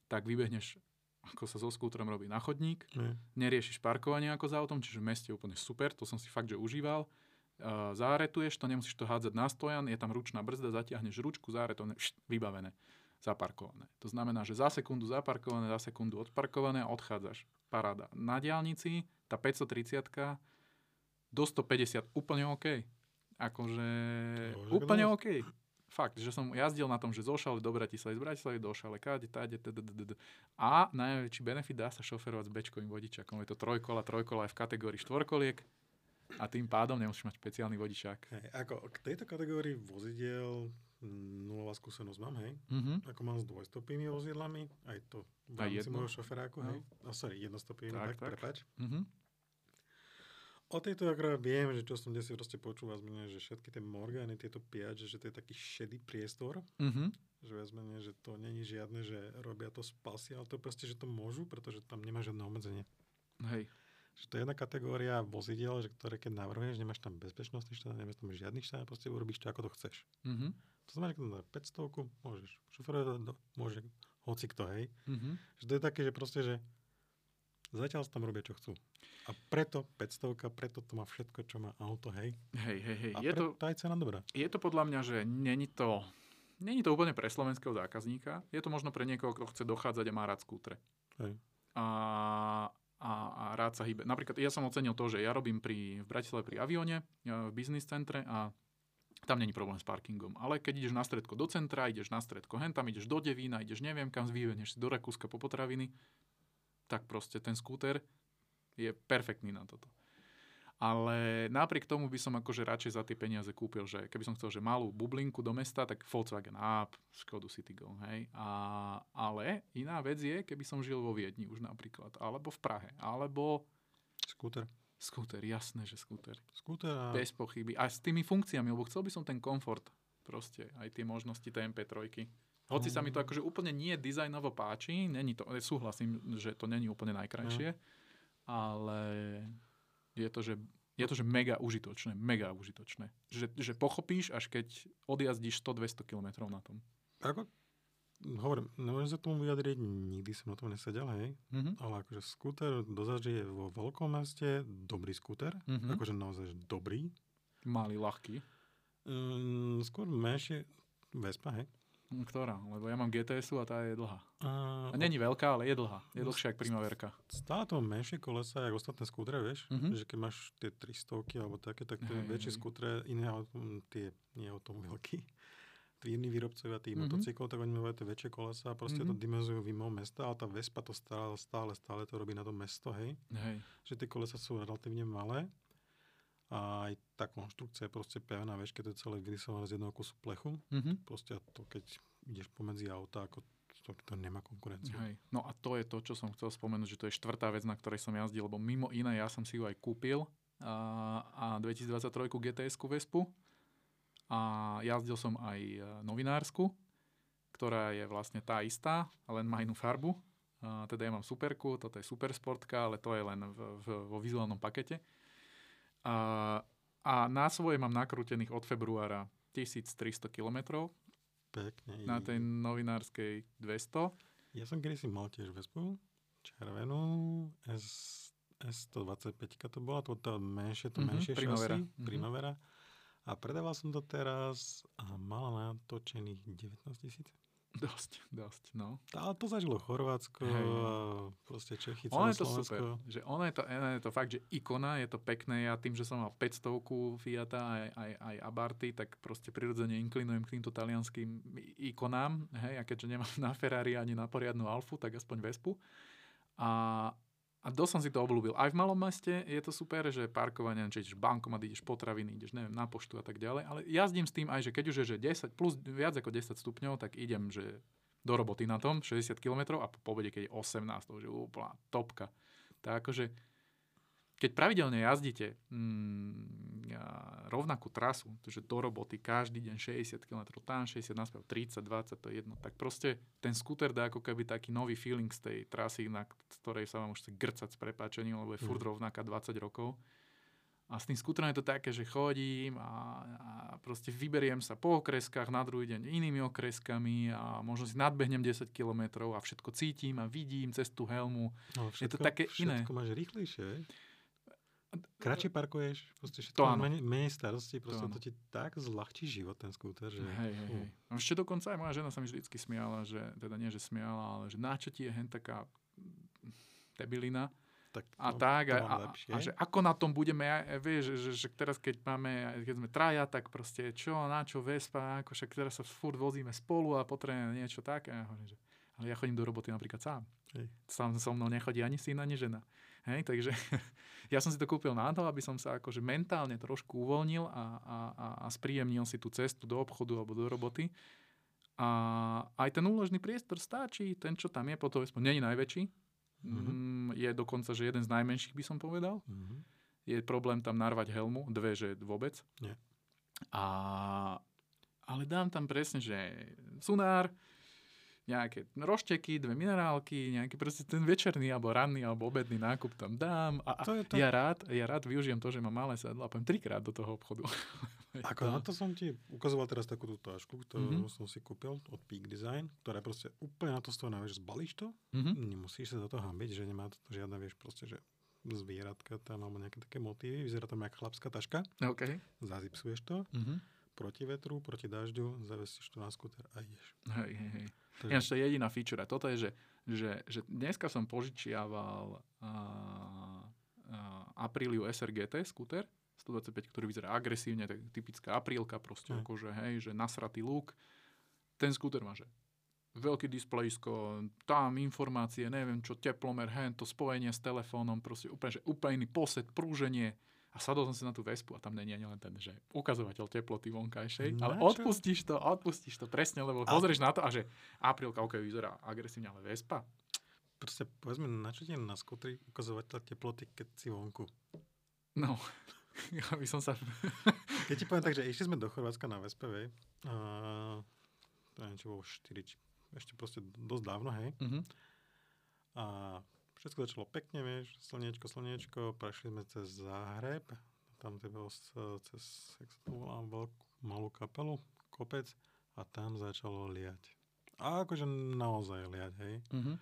tak vybehneš, ako sa so skútrom robí, na chodník. Nie. Neriešiš parkovanie ako za autom, čiže v meste je úplne super, to som si fakt, že užíval. Uh, záretuješ to, nemusíš to hádzať na stojan, je tam ručná brzda, zatiahneš ručku, záretovne, št, vybavené, zaparkované. To znamená, že za sekundu zaparkované, za sekundu odparkované, odchádzaš. Paráda. Na diaľnici tá päťstotridsiatka do stopäťdesiat úplne OK. Akože úplne OK. Fakt, že som jazdil na tom, že zo Šale do Bratislavy, z Bratislavy do Šale, káde, táde, tdd. A najväčší benefit, dá sa šoferovať s bečkovým vodičakom. Je to trojkola, trojkola aj v kategórii štvorkoliek a tým pádom nemusíš mať špeciálny vodičák. Hej, ako k tejto kategórii vozidiel nulová skúsenosť mám, hej? Mm-hmm. Ako mám s dvojstopými vozidlami, aj to v rámci môjho šoferáku, hej? No, sorry, jednostopými, tak, tak, tak. prepáč. Mm-hmm. O tejto akorát viem, že čo som dnes proste počúval, že všetky tie Morgany, tieto Piaggio, že to je taký šedý priestor. Mm-hmm. Že vezmene, že to není žiadne, že robia to z pasy, ale to proste, že to môžu, pretože tam nemá žiadne obmedzenie. Hej. Že to je jedna kategória vozidiel, že ktoré keď navrhuješ, nemáš tam bezpečnostný štát, nemáš tam žiadny štát, proste urobíš to, ako to chceš. Mm-hmm. To znamená, že keď tam päťstovku, môžeš. Šoferovať to môže hocikto, hej. Mm-hmm. Že to je také, že proste, že zatiaľ sa tam robia, čo chcú. A preto päťstovka, preto to má všetko, čo má auto, hej. Hej, hej, hej. A je preto to, aj cena dobrá. Je to podľa mňa, že není to, není to úplne pre slovenského zákazníka. Je to možno pre niekoho, kto chce dochádzať a má rád skútre. Hej. A, a, a rád sa hýbe. Napríklad ja som ocenil to, že ja robím pri, v Bratislave pri Avione, v business centre a tam není problém s parkingom. Ale keď ideš na stredko do centra, ideš na stredko hen, tam ideš do Devína, ideš neviem kam, zvýveneš si do Rakúska po potraviny, tak proste ten skúter je perfektný na toto. Ale napriek tomu by som akože radšej za tie peniaze kúpil, že keby som chcel, že malú bublinku do mesta, tak Volkswagen Up, Škodu Citigo, hej. A, ale iná vec je, keby som žil vo Viedni už napríklad, alebo v Prahe, alebo... Skúter. Skúter, jasné, že skúter. Skúter a... Bez pochyby. A s tými funkciami, lebo chcel by som ten komfort proste, aj tie možnosti, tie em pé tri. Hoci sa mi to akože úplne nie dizajnovo páči, není to, súhlasím, že to není úplne najkrajšie, no. Ale je to, že Je to, že mega užitočné, mega užitočné. Že, že pochopíš, až keď odjazdíš sto dvesto kilometrov na tom. Ako? Hovorím, nemôžem sa tomu vyjadriť, nikdy som na tom nesedel, hej. Mm-hmm. Ale akože skúter dozaží je vo veľkom meste, dobrý skúter, mm-hmm. akože naozaj dobrý. Malý, ľahký. Um, skôr menšie Vespa, hej. Ktorá? Lebo ja mám gé té esu a tá je dlhá. Uh, a není veľká, ale je dlhá. Je dlhšia jak Primaverka. Stále to menšie kolesa, jak ostatné skútre, vieš? Uh-huh. Že keď máš tie tristouky alebo také, tak tie hey, väčšie hey. skútre, iné tie nie automobilky, tí iní výrobcovia tých uh-huh. motocyklov, tak oni majú tie väčšie kolesa a proste uh-huh. to dimenzujú výmov mesta, ale tá Vespa to stále, stále, stále to robí na to mesto, hej? Hey. Že tie kolesa sú relatívne malé a aj tá konštrukcia je proste pevná, vieš, keď to je celé vyrysované z jedného kusu plechu. Mm-hmm. Proste to, keď ideš pomedzi auta, ako to, to nemá konkurenciu. Hej. No a to je to, čo som chcel spomenúť, že to je štvrtá vec, na ktorej som jazdil, lebo mimo iné ja som si ju aj kúpil a, a dvetisícdvadsaťtri gé té esku Vespu a jazdil som aj novinársku, ktorá je vlastne tá istá, len má inú farbu. A teda ja mám Superku, toto je Supersportka, ale to je len v, v, vo vizuálnom pakete. A, a na svoje mám nakrútených od februára tisíctristo kilometrov. Pekne. Na tej novinárskej dvesto. Ja som kedy si mal tiež Vespu, červenú, S, es stodvadsaťpäť to bola, to tá menšie, to menšie mm-hmm, Primavera. Šasy, mm-hmm. Primavera. A predával som to teraz a mala natočených devätnásť tisíc. Dosť, dosť, no. Ale to zažilo Chorvátsko, hey. proste Čechy, celé Slovensko. Ono je to super, že ono je to, ono je to fakt, že ikona, je to pekné. Ja tým, že som mal päťstovku Fiata aj, aj, aj Abarty, tak proste prirodzene inklinujem k týmto talianským ikonám. Hej, a keďže nemám na Ferrari ani na poriadnu Alfu, tak aspoň Vespu. A, a dosť som si to obľúbil. Aj v malom meste je to super, že parkovanie, či ideš bankomat, ideš potraviny, ideš, neviem, na poštu a tak ďalej. Ale jazdím s tým aj, že keď už je že desať, plus viac ako desať stupňov, tak idem že do roboty na tom, šesťdesiat kilometrov a po pobede, keď je osemnásť, to už je úplná topka. Tak akože, keď pravidelne jazdíte mm, rovnakú trasu, že do roboty každý deň šesťdesiat kilometrov, tam šesťdesiat, naspäť tridsať, dvadsať, to je jedno, tak proste ten skúter dá ako keby taký nový feeling z tej trasy, na ktorej sa vám už chce grcať s prepáčením, lebo je mm. furt rovnaká dvadsať rokov. A s tým skúterom je to také, že chodím a, a proste vyberiem sa po okreskách, na druhý deň inými okreskami a možno si nadbehnem desať kilometrov a všetko cítim a vidím cez tú helmu. No, všetko, je to také iné. Všetko máš rýchlejšie. Kratšie parkuješ, proste všetko menej, menej starosti, proste to, to ti tak zľahčí život ten skúter, že... Hej, hej, hej. A ešte dokonca aj moja žena sa mi vždycky smiala, že, teda nie, že smiala, ale že na čo ti je hen taká debilina tak to, a tak, to a, a, a že ako na tom budeme, vieš, že, že teraz keď máme, keď sme traja, tak proste čo, na čo, Vespa, ako však teraz sa furt vozíme spolu a potrebujeme niečo také, a hovorím, že... Ale ja chodím do roboty napríklad sám. Hej. Sám so mnou nechodí ani syn, ani žena. Hej, takže ja som si to kúpil na to, aby som sa akože mentálne trošku uvoľnil a, a, a spríjemnil si tú cestu do obchodu alebo do roboty. A aj ten úložný priestor stačí, ten, čo tam je, potom nie je najväčší. Mm-hmm. Je dokonca, že jeden z najmenších by som povedal. Mm-hmm. Je problém tam narvať helmu, dve, že vôbec. Nie. A, ale dám tam presne, že sunár, nejaké rošteky, dve minerálky, nejaký proste ten večerný, alebo ranný, alebo obedný nákup tam dám. A, a to to... Ja, rád, ja rád využijem to, že mám malé sedlo a poviem trikrát do toho obchodu. Ako to... na to som ti ukazoval teraz takú tú tášku, ktorú mm-hmm. som si kúpil od Peak Design, ktorá proste úplne na to stojí, vieš, zbalíš to, mm-hmm. nemusíš sa za to hambiť, že nemá to žiadna, vieš, proste, že zvieratka tam, alebo nejaké také motívy, vyzerá tam jak chlapská taška, okay. Zazipsuješ to, mm-hmm. proti vetru, proti dažďu, zavesíš to na skúter a ideš. Hej, hej, hej. To je ešte jediná feature. Toto je, že, že, že dneska som požičiaval uh, uh, Apriliu es er gé té skúter, stodvadsaťpäť, ktorý vyzerá agresívne, tak typická aprílka, proste akože, hej, že nasratý look. Ten skúter má, že veľký displejsko, tam informácie, neviem čo, teplomer, hen, to spojenie s telefónom, proste úplne, že úplne iný posed, prúženie. A sadol som si na tú Vespu a tam není ani len ten, že ukazovateľ teploty vonkajšej, ale odpustíš to, odpustíš to presne, lebo pozrieš na to a že aprílka, ok, vyzerá agresívne, ale Vespa. Proste povedzme, na čo ti na skútri ukazovateľ teploty, keď si vonku? No, ja by som sa... Keď ti poviem tak, že išli sme do Chorvátska na Vespe, vej, a to neviem, čo bolo štyri, ešte proste dosť dávno, hej. Mm-hmm. A všetko začalo pekne, vieš, slniečko, slniečko, prešli sme cez Záhreb, tam to bolo cez, jak sa to volá, malú kapelu, kopec a tam začalo liať. A akože naozaj liať, hej. Mm-hmm.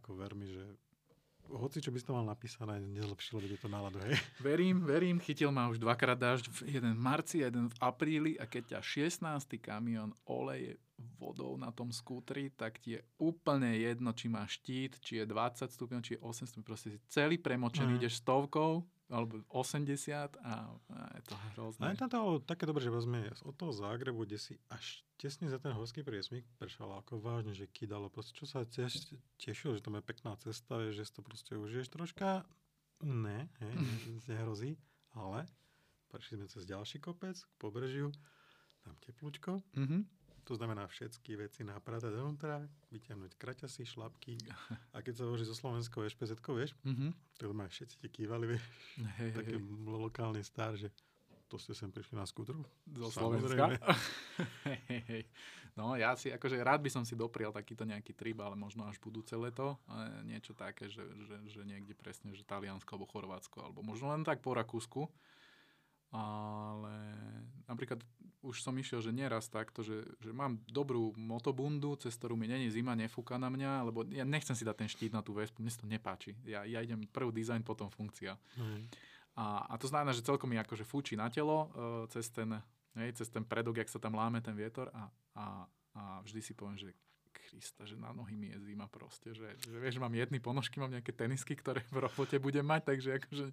Ako ver mi, že hoci, čo by si to mal napísané, nezlepšilo by to náladu, hej. Verím, verím, chytil ma už dvakrát dážď, jeden v marci a jeden v apríli a keď ťa šestnásty kamión oleje vodou na tom skútri, tak ti je úplne jedno, či má štít, či je dvadsať stupňov, či je osem stupňov, proste si celý premočený, mm. ideš stovkou, alebo osemdesiat a, a je to hrozné. A je tam to také dobré, že vezme od toho Zágrebu, kde si až tesne za ten horský priesmík prešala, ako vážne, že kydalo. Proste čo sa teš, tešilo, že tam je pekná cesta, že si to proste užiješ troška. Ne, hej, nehrozí, ale prešli sme cez ďalší kopec k pobrežiu, tam teplúčko. Mhm. To znamená všetky veci napratať donútra, vyťahnuť kraťasy, šlapky. A keď sa hovorí zo slovenskou ešpezetkou, vieš, mm-hmm. tak ma všetci ti kývali, vieš. Hey, Taký hey. lokálny star, že to ste sem prišli na skútru. Zo Slovenska. hey, hey. No ja si, akože rád by som si doprial takýto nejaký trip, ale možno až budúce leto. Ale niečo také, že, že, že niekde presne, že Taliansko alebo Chorvátsko, alebo možno len tak po Rakúsku. Ale napríklad už som išiel, že nieraz takto, že, že mám dobrú motobundu, cez ktorú mi není zima, nefúka na mňa, lebo ja nechcem si dať ten štít na tú vespu, mne to nepáči. Ja, ja idem prvý dizajn, potom funkcia. Mm. A, a to znamená, že celkom mi akože fúči na telo uh, cez, ten, hej, cez ten predok, jak sa tam láme ten vietor a, a, a vždy si poviem, že Krista, že na nohy mi je zima proste, že, že vieš, mám jedny ponožky, mám nejaké tenisky, ktoré v robote budem mať, takže akože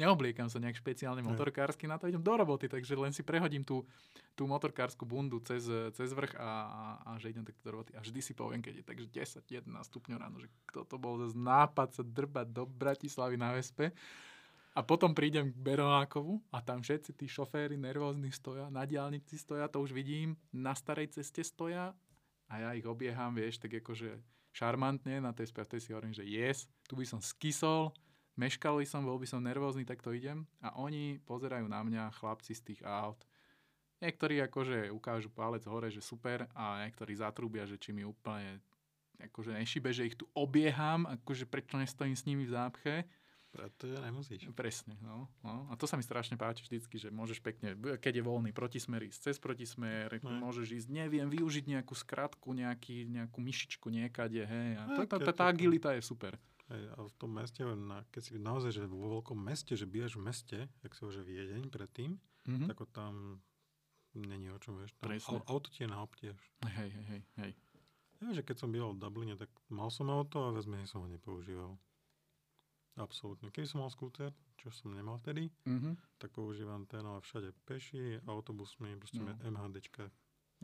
neobliekam sa nejak špeciálne motorkársky, na to idem do roboty, takže len si prehodím tú, tú motorkársku bundu cez, cez vrch a, a, a že idem takto do roboty a vždy si poviem, keď je takže desať jedenásť stupňov ráno, že kto to bol zase nápad sa drbať do Bratislavy na vespe. A potom prídem k Beronákovu a tam všetci tí šoféry nervózni stoja, na diaľnici stoja, to už vidím, na starej ceste stoja. A ja ich obieham, vieš, tak akože šarmantne na tej spätej si hovorím, že yes, tu by som skysol, meškal by som, bol by som nervózny, tak to idem. A oni pozerajú na mňa, chlapci z tých aut. Niektorí akože ukážu palec hore, že super, a niektorí zatrúbia, že či mi úplne akože nešibe, že ich tu obieham, akože prečo nestojím s nimi v zápche. To ja nemusíš. Presne, no, no. A to sa mi strašne páči vždycky, že môžeš pekne, keď je voľný protismer, ísť cez protismer, no. môžeš ísť, neviem, využiť nejakú skratku, nejaký, nejakú myšičku niekade, hej. A no, tá, tá, tá agilita je super. Hej, a v tom meste, keď si naozaj, že vo veľkom meste, že bývaš v meste, tak si hovorí, že Viedeň predtým, mm-hmm. tak tam není o čom, vieš. Auto ti je na obtiež. Hej, hej, hej, hej. Ja, že keď som býval v Dubline, tak mal som auto a vezme som ho nepoužíval. Absolútne. Keby som mal skúter, čo som nemal vtedy, mm-hmm. tak používam ten, ale všade peši, autobusmi, proste no. MHDčka.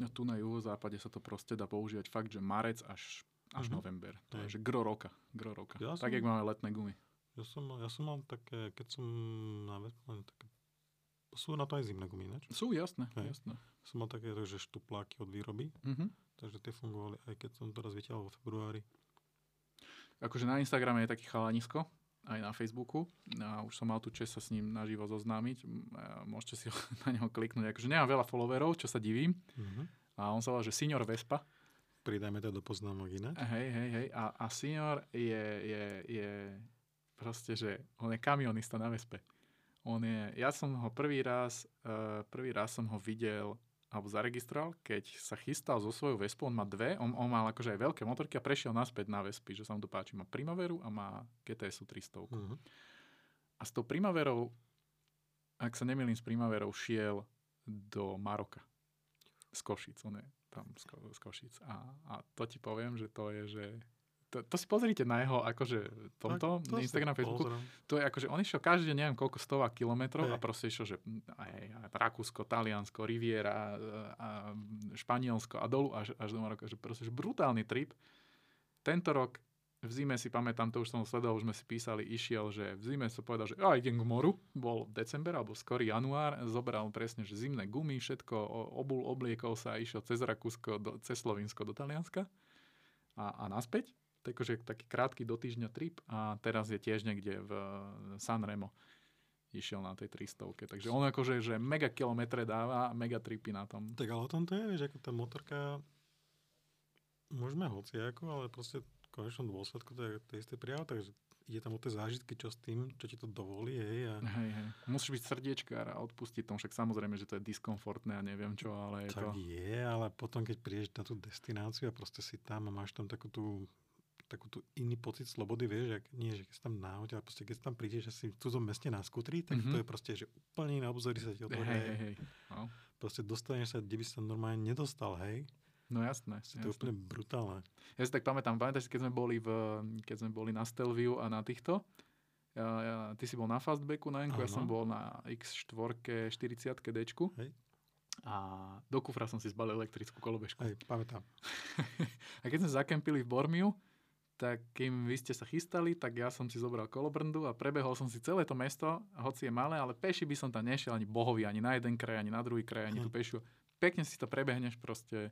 No tu na juhozápade sa to proste dá používať fakt, že marec až, až mm-hmm. november. Takže gro roka. Gro roka. Ja tak, som, jak máme letné gumy. Ja som, ja som mal také, keď som na vesplane, také... Sú na to aj zimné gumy, neč? Sú, jasné. Hej. jasné. Som mal také, že štupláky od výroby, mm-hmm. takže tie fungovali, aj keď som to raz vyťahol vo februári. Akože na Instagrame je taký chalanisko, aj na Facebooku. A už som mal tú čest sa s ním naživo zoznámiť. Môžete si na neho kliknúť. Akože nemám veľa followerov, čo sa divím. Mm-hmm. A on sa volá, že Senior Vespa. Pridajme to do poznámok inak. Hej, hej, hej. A, a Senior je, je, je proste, že on je kamionista na Vespe. On je, ja som ho prvý raz, prvý raz som ho videl alebo zaregistroval, keď sa chystal zo svojou Vespou, on má dve, on, on mal akože aj veľké motorky a prešiel naspäť na Vespy, že sa mu to páči, má Primaveru a má gé té es u tristo. Uh-huh. A s tou Primaverou, ak sa nemýlim s Primaverou, šiel do Maroka. Z Košíc, on je tam z, Ko- z Košíc. A, a to ti poviem, že to je, že... To, to si pozrite na jeho, akože tomto, to Instagram, Facebooku. Pozriem. To je akože, on išiel každý deň, neviem koľko, stová kilometrov hey. a proste išiel, že aj, aj Rakúsko, Taliansko, Riviera, a, a Španielsko a dolu až, až do Maroka. Že proste že brutálny trip. Tento rok v zime si pamätám, to už som sledoval, už sme si písali, išiel, že v zime sa povedal, že ja idem k moru. Bol december alebo skorý január. Zobral presne, že zimné gumy, všetko, obul, obliekol sa a išiel cez Rakúsko, do, cez Slovinsko do Talianska a, a naspäť. Takže taký krátky do týždňa trip a teraz je tiež niekde v Sanremo. Išiel na tej tristovke. Takže on akože že mega kilometre dáva a mega tripy na tom. Tak ale o tom to je, vieš, ako tá motorka môžeme hociako, ale proste konečnom dôsledku to je to isté priamo, takže ide tam o tie zážitky, čo s tým, čo ti to dovolí. Hej, a... hej, hej. Musíš byť srdiečkár a odpustiť tom, však samozrejme, že to je diskomfortné a neviem čo, ale je tak to... Tak je, ale potom, keď prídeš na tú destináciu a proste si tam a máš tam takú tú takú tú iný pocit slobody, vieš, ak, nie, že keď si tam náhoď, ale proste keď si tam prídeš asi v cudzom meste na skutri, tak mm-hmm. to je proste, že úplne iné obzory sa ti otvoria. Hej, hej, hej. No. Proste dostaneš sa, kde by sa normálne nedostal, hej. No jasné. jasné. To je úplne brutálne. Ja si tak pamätám, pamätáš si, keď sme boli, v, keď sme boli na Stelviu a na týchto? Ja, ja, ty si bol na Fastbacku na Enku, ja som bol na iks štyri, štyridsiatke Dčku. Hej. A do kufra som si zbalil elektrickú kolobežku. Hej, pamätám. A keď sme zakempili v Bormiu, tak kým vy ste sa chystali, tak ja som si zobral kolobrndu a prebehol som si celé to mesto, hoci je malé, ale peši by som tam nešiel ani bohovi, ani na jeden kraj, ani na druhý kraj, ani tu pešiu. Pekne si to prebehneš proste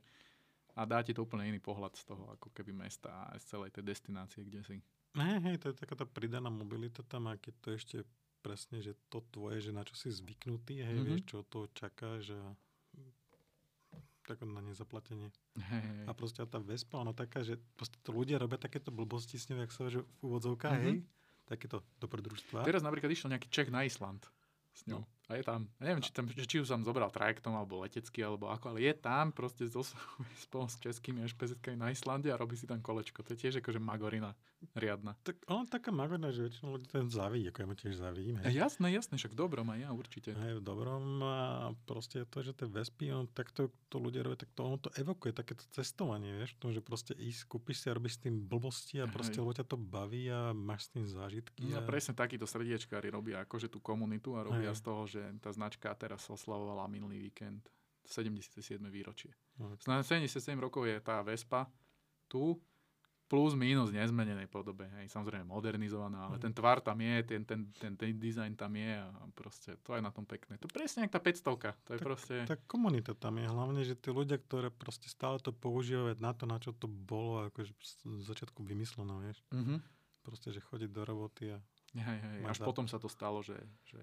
a dá ti to úplne iný pohľad z toho, ako keby mesta a z celej tej destinácie, kde si. Hej, hej, to je taká tá pridaná mobilita tam, a keď to ešte presne, že to tvoje, že na čo si zvyknutý, hej, mm-hmm. vieš, čo to čakáš a tak na nezaplatenie. Hej. A proste tá Vespa, ona taká, že proste to ľudia robia takéto blbosti s ňou, jak sa veže v úvodzovkách, mm-hmm. hej, takéto dobrodružstva. Teraz napríklad išiel nejaký Čech na Island s ňou. No. A je tam, ja neviem, či, tam, či už som zobral trajektom, alebo letecky, alebo ako, ale je tam proste so, spolu s českými ešpezetkami na Islande a robí si tam kolečko. To je tiež akože magorina riadna. Tak ona taká magorina, že väčšinou ľudí ten závidí, ako ja mu tiež závidím. Hej. Jasné, jasné, však v dobrom aj ja určite. Hej, v dobrom a proste to, že tie vespy, on takto to ľudia robia, tak to ono to evokuje, takéto cestovanie, vieš, v tom, že proste ísť, kúpiš si a robíš s tým blbosti a proste ľudia to baví a máš s tým zážitky. A... a presne takýto srdiečkári robia akože tú komunitu a robia hej. z toho, že tá značka teraz oslavovala minulý víkend sedemdesiate siedme výročie. sedemdesiatsedem rokov je tá Vespa tu, plus minus nezmenenej podobe. Hej, samozrejme modernizovaná, ale mm. ten tvar tam je, ten, ten, ten, ten dizajn tam je a proste to je na tom pekné. To je presne jak tá päťstovka. To je tak, proste... Tá komunita tam je. Hlavne, že tí ľudia, ktoré proste stále to používajú na to, na čo to bolo, akože v začiatku vymyslené, vieš. Mm-hmm. Proste, že chodiť do roboty a hej, hej, až potom sa to stalo, že, že,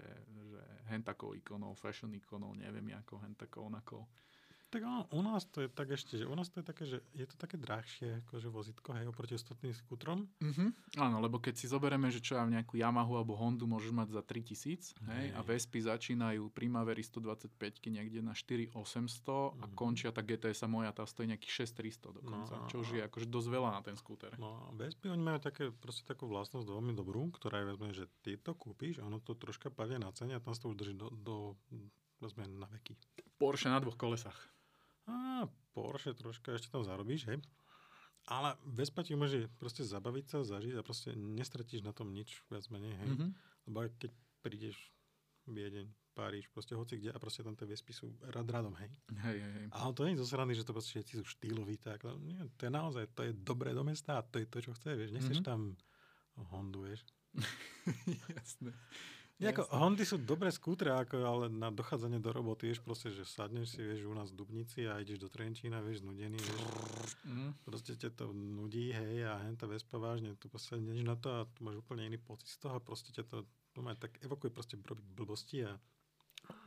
že hentakou ikonou, fashion ikonou, neviem jakou, hentakou, onakou. Tak áno, u nás to je tak ešte, že u nás to je také, že je to také drahšie, akože vozítko, hej, oproti ostatným skútrom. Uh-huh. Áno, lebo keď si zoberieme, že čo ja nejakú Yamahu alebo Hondu môžeš mať za tritisíc, hej, a Vespy začínajú Primavery stodvadsaťpäťky niekde na štyri osemsto uh-huh. a končia tá gé té es a moja, tá stojí nejakých šesť tristo dokonca, no, čo už je akože dosť veľa na ten skúter. No a Vespy, oni majú také, proste takú vlastnosť veľmi dobrú, ktorá je, vezme, že ty to kúpiš, ono to troška pavie na cene a tam sa to už drží do, do vezme, na veky. Porsche na dvoch kolesách. A Porsche troška ešte tam zarobíš, hej. Ale Vespa ti môže proste zabaviť sa, zažiť a proste nestratíš na tom nič viac menej, hej. Mm-hmm. Lebo keď prídeš Viedeň, Paríž, proste hoci kde a proste tam tie Vespy sú rad radom, hej. Hej, hej, hej. Ale to nie je zo srandy, že to proste všetci sú štýloví, tak no, nie, to je naozaj, to je dobré do mesta a to je to, čo chceš, vieš. Nechceš mm-hmm. tam Hondu, vieš. Jasné. Nejako, Hondy sú dobré skútre, ako, ale na dochádzanie do roboty, vieš, proste, že sadneš si, vieš, u nás v Dubnici a ideš do Trenčína, vieš, nudený, vieš, mm. proste ťa to nudí, hej, a henta Vespa vážne, tu proste než na to a tu máš úplne iný pocit z toho a proste ťa to, to má, tak evokuje proste robiť blbosti a...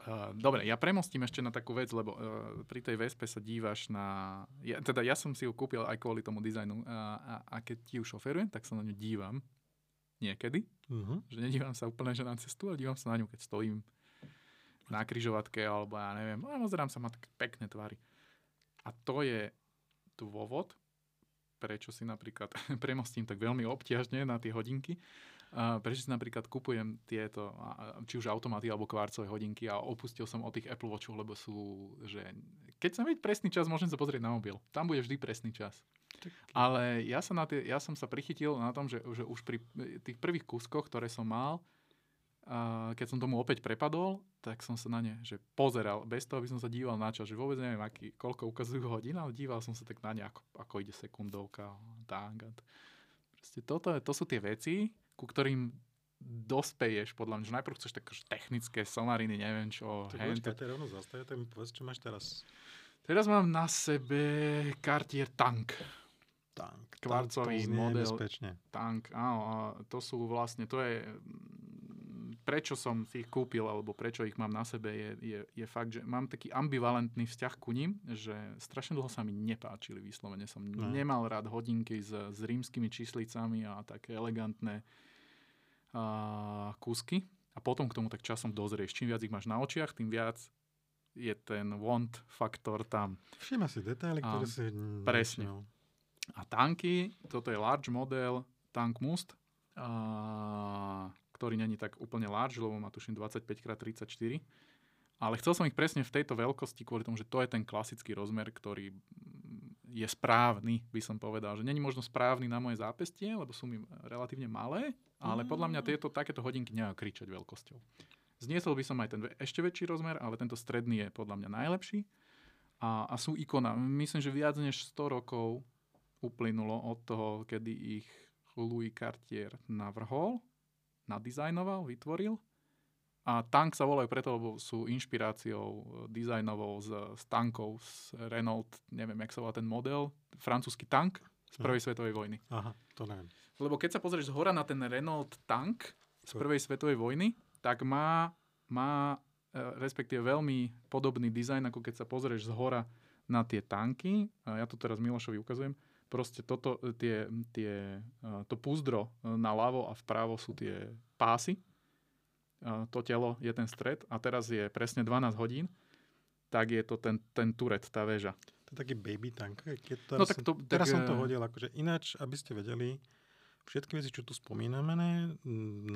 Uh, dobre, ja premostím ešte na takú vec, lebo uh, pri tej Vespe sa dívaš na... Ja, teda ja som si ju kúpil aj kvôli tomu dizajnu a, a, a keď ti ju šoferujem, tak sa na ňu dívam. Niekedy. Uh-huh. Že nedívam sa úplne, že na cestu, ale dívam sa na ňu, keď stojím na križovatke, alebo ja neviem. A pozerám sa, má také pekné tvary. A to je dôvod, prečo si napríklad premostím tak veľmi obťažne na tie hodinky, prečo si napríklad kupujem tieto, či už automaty, alebo kvarcové hodinky a opustil som od tých Apple Watchov, lebo sú, že keď som vedieť presný čas, môžem sa pozrieť na mobil. Tam bude vždy presný čas. Tak. Ale ja, sa na tie, ja som sa prichytil na tom, že, že už pri tých prvých kúskoch, ktoré som mal, a keď som tomu opäť prepadol, tak som sa na ne že pozeral. Bez toho, aby som sa díval na čas, že vôbec neviem, aký, koľko ukazujú hodín, ale díval som sa tak na ne, ako, ako ide sekundovka. Tak. Proste toto, to sú tie veci, ku ktorým dospeješ, podľa mňa, že najprv chceš tak technické somariny, neviem čo. Tak počkaj, to je rovno zastaje, tak mi povedz, čo máš teraz. Teraz mám na sebe Cartier Tank. Tank. Kvarcový model. Tank, áno, to sú vlastne, to je prečo som si ich kúpil alebo prečo ich mám na sebe, je, je, je fakt, že mám taký ambivalentný vzťah ku ním, že strašne dlho sa mi nepáčili výslovene. Som ne. nemal rád hodinky s, s rímskymi číslicami a také elegantné a, kúsky. A potom k tomu tak časom dozrieš. Čím viac ich máš na očiach, tým viac je ten want faktor tam. Všimá si detaily, ktoré a, si... Presne. Nečnil. A tanky, toto je large model, tank must, a ktorý není tak úplne large, lebo má tuším dvadsaťpäť krát tridsaťštyri. Ale chcel som ich presne v tejto veľkosti kvôli tomu, že to je ten klasický rozmer, ktorý je správny, by som povedal. Že není možno správny na moje zápestie, lebo sú mi relatívne malé, ale mm. podľa mňa tieto takéto hodinky nemajú kričať veľkosťou. Zniesol by som aj ten ešte väčší rozmer, ale tento stredný je podľa mňa najlepší. A, a sú ikona. Myslím, že viac než sto rokov uplynulo od toho, kedy ich Louis Cartier navrhol, nadizajnoval, vytvoril. A tank sa volajú preto, lebo sú inšpiráciou dizajnovou z, z tankov z Renault, neviem, jak sa volá ten model, francúzsky tank z prvej svetovej vojny. Aha, to neviem. Lebo keď sa pozrieš z hora na ten Renault tank z prvej svetovej vojny, tak má, má respektíve veľmi podobný dizajn, ako keď sa pozrieš z hora na tie tanky. Ja to teraz Milošovi ukazujem. Proste toto, tie, tie, to púzdro na ľavo a vpravo sú tie pásy. To telo je ten stred a teraz je presne dvanásť hodín, tak je to ten, ten turet, tá väža. To je taký baby tank. Teraz, no, tak to, som, teraz tak, som to hodil. Akože ináč, aby ste vedeli, všetky veci, čo tu spomíname, ne,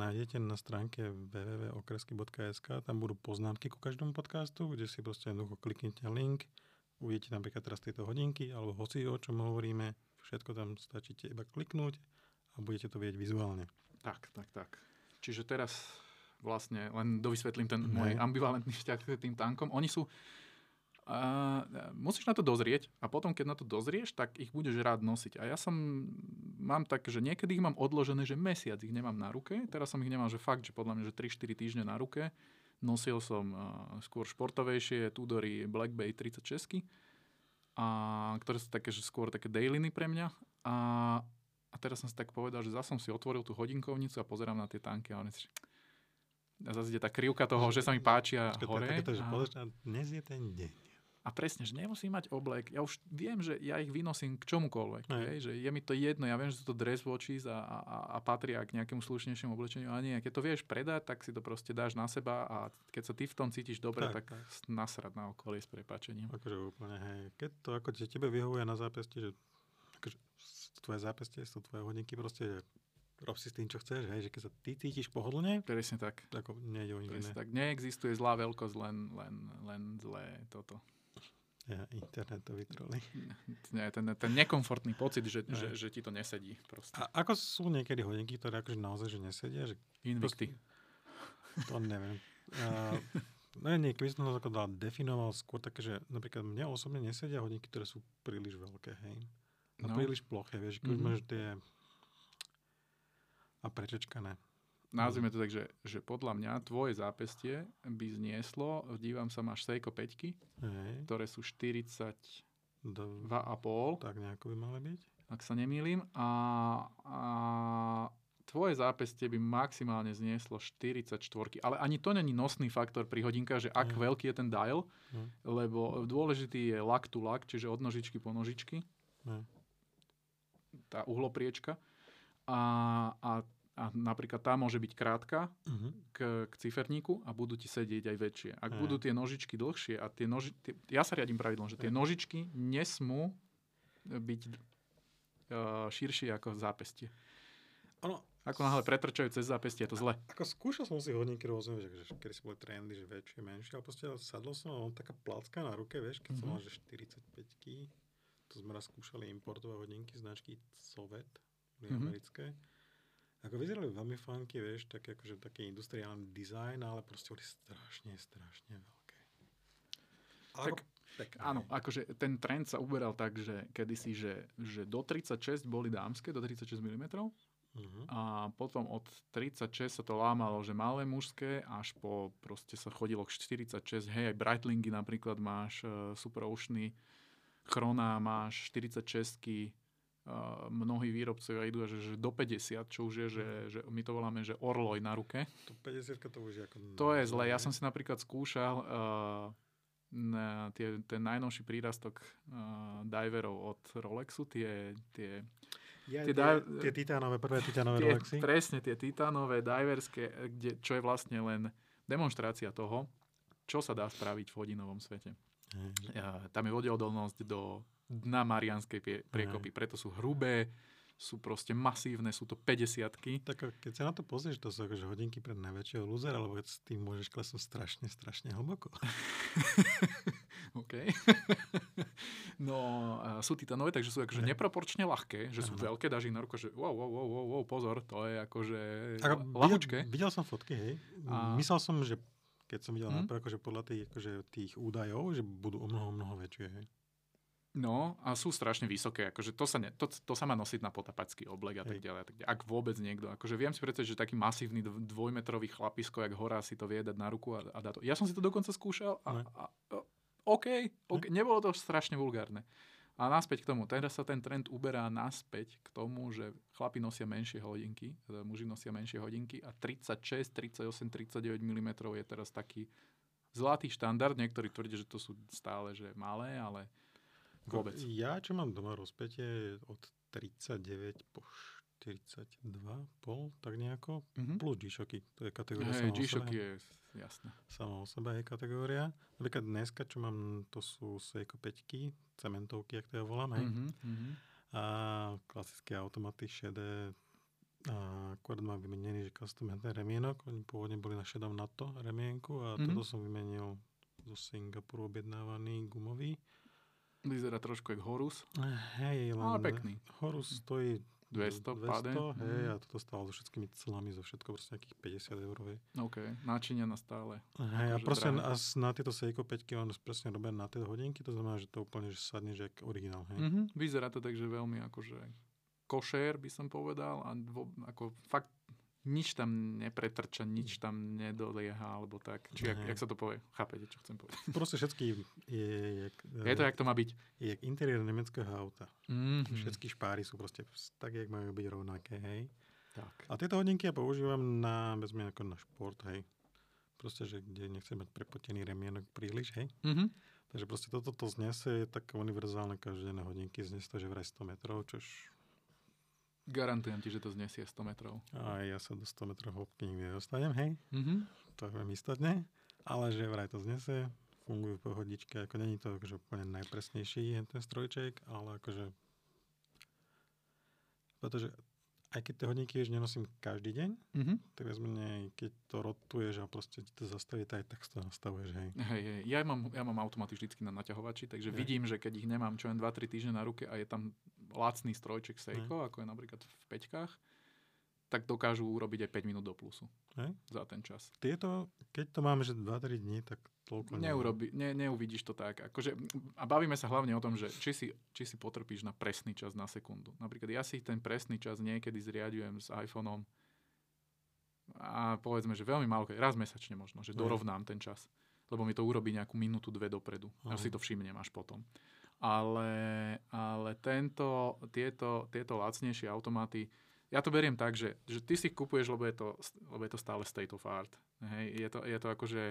nájdete na stránke w w w bodka okresky bodka es ka. Tam budú poznámky ku každému podcastu, kde si proste jednoducho kliknete link. Uvidíte napríklad teraz tieto hodinky alebo hoci o čom hovoríme. Všetko tam stačíte iba kliknúť a budete to vidieť vizuálne. Tak, tak, tak. Čiže teraz vlastne len dovysvetlím ten no. môj ambivalentný vzťah k tým tankom. Oni sú... Uh, musíš na to dozrieť a potom, keď na to dozrieš, tak ich budeš rád nosiť. A ja som... Mám tak, že niekedy ich mám odložené, že mesiac ich nemám na ruke. Teraz som ich nemal, že fakt, že podľa mňa, že tri štyri týždne na ruke. Nosil som skôr športovejšie Tudory Black Bay tridsaťšesť, ktoré sú také, že skôr také dailiny pre mňa. A, a teraz som si tak povedal, že zase som si otvoril tú hodinkovnicu a pozerám na tie tanky a on si... A zase ide tá krivka toho, že sa mi páčia Počkej, hore. Takéto, že a... dnes je ten deň. A presne, že nemusím mať oblek. Ja už viem, že ja ich vynosím k čomukoľvek. Že je mi to jedno. Ja viem, že sú to dress watches a, a, a patria k nejakému slušnejšiemu oblečeniu. A nie, keď to vieš predať, tak si to proste dáš na seba a keď sa ty v tom cítiš dobre, tak, tak, tak. nasrad na okolie s prepáčením. Akože úplne, hej. Keď to ako tebe vyhovuje na zápesti, že akože, tvoje zápestie sú tvoje hodinky proste, že rob si s tým, čo chceš, hej, že keď sa ty cítiš pohodlne, presne tak. Ako nejde o nič iné. Tak neexistuje zlá veľkosť, len, len, len zlé toto. Ja, internetový troli. Nie, ten, ten nekomfortný pocit, že, že, že ti to nesedí. Proste. A ako sú niekedy hodinky, ktoré akože naozaj že nesedia? Že... Invicty. To neviem. Uh, no ja niekedy som to definoval skôr také, že napríklad mne osobne nesedia hodinky, ktoré sú príliš veľké, hej. A no. príliš ploché, vieš. Keď mm-hmm. máš tie a prečečkané. Nazvime to tak, že, že podľa mňa tvoje zápestie by znieslo, dívam sa, máš Seiko päťky, hej, ktoré sú štyridsaťdva a pol. Tak nejako by mali byť. Ak sa nemýlim. A, a tvoje zápestie by maximálne znieslo štyridsaťštyri. Ale ani to není nosný faktor pri hodinkách, že ak hej. veľký je ten dial, hej. lebo dôležitý je lak to lak, čiže od nožičky po nožičky. Hej. Tá uhlopriečka. A, a A napríklad tá môže byť krátka uh-huh. k, k ciferníku a budú ti sedieť aj väčšie. Ak aj. budú tie nožičky dlhšie a tie noži... Tie, ja sa riadím pravidlom, že tie nožičky nesmú byť uh, širšie ako zápestie. Ono... Ako náhle pretrčajú cez zápestie, je to zle. Ako skúšal som si hodinky rôzne, že kedy si boli trendy, že väčšie, menšie, ale proste sadlo som a on taká placka na ruke, vieš, keď uh-huh. som mal, že štyridsaťpäťky. To sme raz skúšali importové hodinky značky Sovet, boli uh-huh. americké. Ako vyzerali veľmi funky, vieš, také akože taký industriálny dizajn, ale proste boli strašne, strašne veľké. Ale tak, tak, áno, akože ten trend sa uberal tak, že kedysi, že, že do tridsaťšesť boli dámske, do tridsaťšesť milimetrov uh-huh. a potom od tridsaťšesť sa to lámalo, že malé mužské, až po proste sa chodilo k štyridsaťšesť, hej, aj Breitlingy napríklad máš, uh, Super Oceany, Chrona máš štyridsaťšestky, mnohí výrobcovia idú až do päťdesiat, čo už je, že, že my to voláme, že orloj na ruke. To päťdesiat to už je ako... To je zle. Ja som si napríklad skúšal uh, tie, ten najnovší prírastok uh, diverov od Rolexu, tie... tie, ja, tie, tie, tie titánové, prvé titánové tie, Rolexy. Presne, tie titánové, diverské, kde, čo je vlastne len demonštrácia toho, čo sa dá spraviť v hodinovom svete. Mhm. Uh, tam je vodeodolnosť do... dna Mariánskej priekopy. Aj. Preto sú hrubé, sú proste masívne, sú to päťdesiatky. Tak keď sa na to pozrieš, to sú akože hodinky pre najväčšieho lúzera, lebo s tým môžeš klesnúť strašne, strašne hlboko. OK. No, sú titanové, takže sú akože neproporčne ľahké, že sú Aha. veľké, dáš ich na ruku, že wow, wow, wow, wow, pozor, to je akože ľahučké. Videl, videl som fotky, hej. A... Myslel som, že keď som videl hmm? napríklad, že podľa tých, akože tých údajov, že budú o mnoho, mnoho väčšie, hej. No a sú strašne vysoké, akože to sa, ne, to, to sa má nosiť na potapacký oblek a tak ďalej, tak ďalej. Ak vôbec niekto, akože viem si predstaviť, že taký masívny dvojmetrový chlapisko, jak hora si to vie dať na ruku a, a dá to. Ja som si to dokonca skúšal a, a, a OK, okay ne? Nebolo to strašne vulgárne. A naspäť k tomu, teraz sa ten trend uberá naspäť k tomu, že chlapi nosia menšie hodinky, muži nosia menšie hodinky a tridsaťšesť, tridsaťosem, tridsaťdeväť milimetrov je teraz taký zlatý štandard. Niektorí tvrdia, že to sú stále že malé, ale vôbec. Ja, čo mám doma rozpätie, od tridsaťdeväť po štyridsaťdva, pol, tak nejako, mm-hmm. plus G-Shocky. To je kategória hey, sama G-Shock o sebe. Je jasné. Sama o sebe je kategória. Napríklad dneska, čo mám, to sú Seiko päťky, cementovky, jak to ja volám, hej. Mm-hmm. A klasické automaty šedé. A akorát mám vymenený, že custom remienok. Oni pôvodne boli na šedom NATO remienku a mm-hmm. toto som vymenil zo Singapuru objednávaný gumový. Vyzerá trošku jak Horus. Hej, len... Ale pekný. Horus stojí... dvesto, dvesto páde. Hej, mm. a toto stálo so všetkými clami, zo všetko proste nejakých päťdesiat eurovej. OK, náčinia na stále. Hej, a proste na, na tieto Seiko päťky on presne robí na tie hodinky, to znamená, že to úplne že sadne, že jak originál. Hej. Mm-hmm. Vyzerá to takže veľmi akože košér, by som povedal, a vo, ako fakt nič tam nepretrča, nič tam nedolieha, alebo tak. Či jak, jak sa to povie? Chápete, čo chcem povedať? Proste všetky... Je, je, je to, jak to má byť. Je interiér nemeckého auta. Mm-hmm. Všetky špáry sú proste tak, jak majú byť rovnaké, hej. Tak. A tieto hodinky ja používam na, bez mňa, ako na šport, hej. Proste, že kde nechcem mať prepotený remienok príliš, hej. Mm-hmm. Takže proste toto to znesie, je tak univerzálne každodenné hodinky, znesie to, že vraj sto metrov, čož... Garantujem ti, že to znesie sto metrov. A ja sa do sto metrov hĺbky nikdy nedostanem, hej? Mm-hmm. To viem istotne. Ale že vraj to znesie, fungujú pohodičky. Ako není to akože úplne najpresnejší ten strojček, ale akože... Pretože aj keď tie hodinky už nenosím každý deň, mm-hmm. tak vezmene, keď to rotuješ a proste ti to zastaví, tak tak to nastavuješ, hej? Hej, hej. Ja mám, ja mám automaty vždycky na naťahovači, takže hej. Vidím, že keď ich nemám čo len dva tri týždne na ruke a je tam lacný strojček Seiko, ne. Ako je napríklad v peťkách, tak dokážu urobiť aj päť minút do plusu. Ne? Za ten čas. Tieto, keď to máme, že dva tri dní, tak toľko... Neurobi, ne, neuvidíš to tak. Akože, a bavíme sa hlavne o tom, že či si, či si potrpíš na presný čas na sekundu. Napríklad ja si ten presný čas niekedy zriadujem s iPhoneom a povedzme, že veľmi málo, raz mesačne možno, že dorovnám ten čas. Lebo mi to urobí nejakú minútu, dve dopredu. Ja si to všimnem až potom. Ale, ale tento, tieto, tieto lacnejšie automaty, ja to beriem tak, že, že ty si ich kupuješ, lebo je to, lebo je to stále state of art. Hej, je to, je to akože,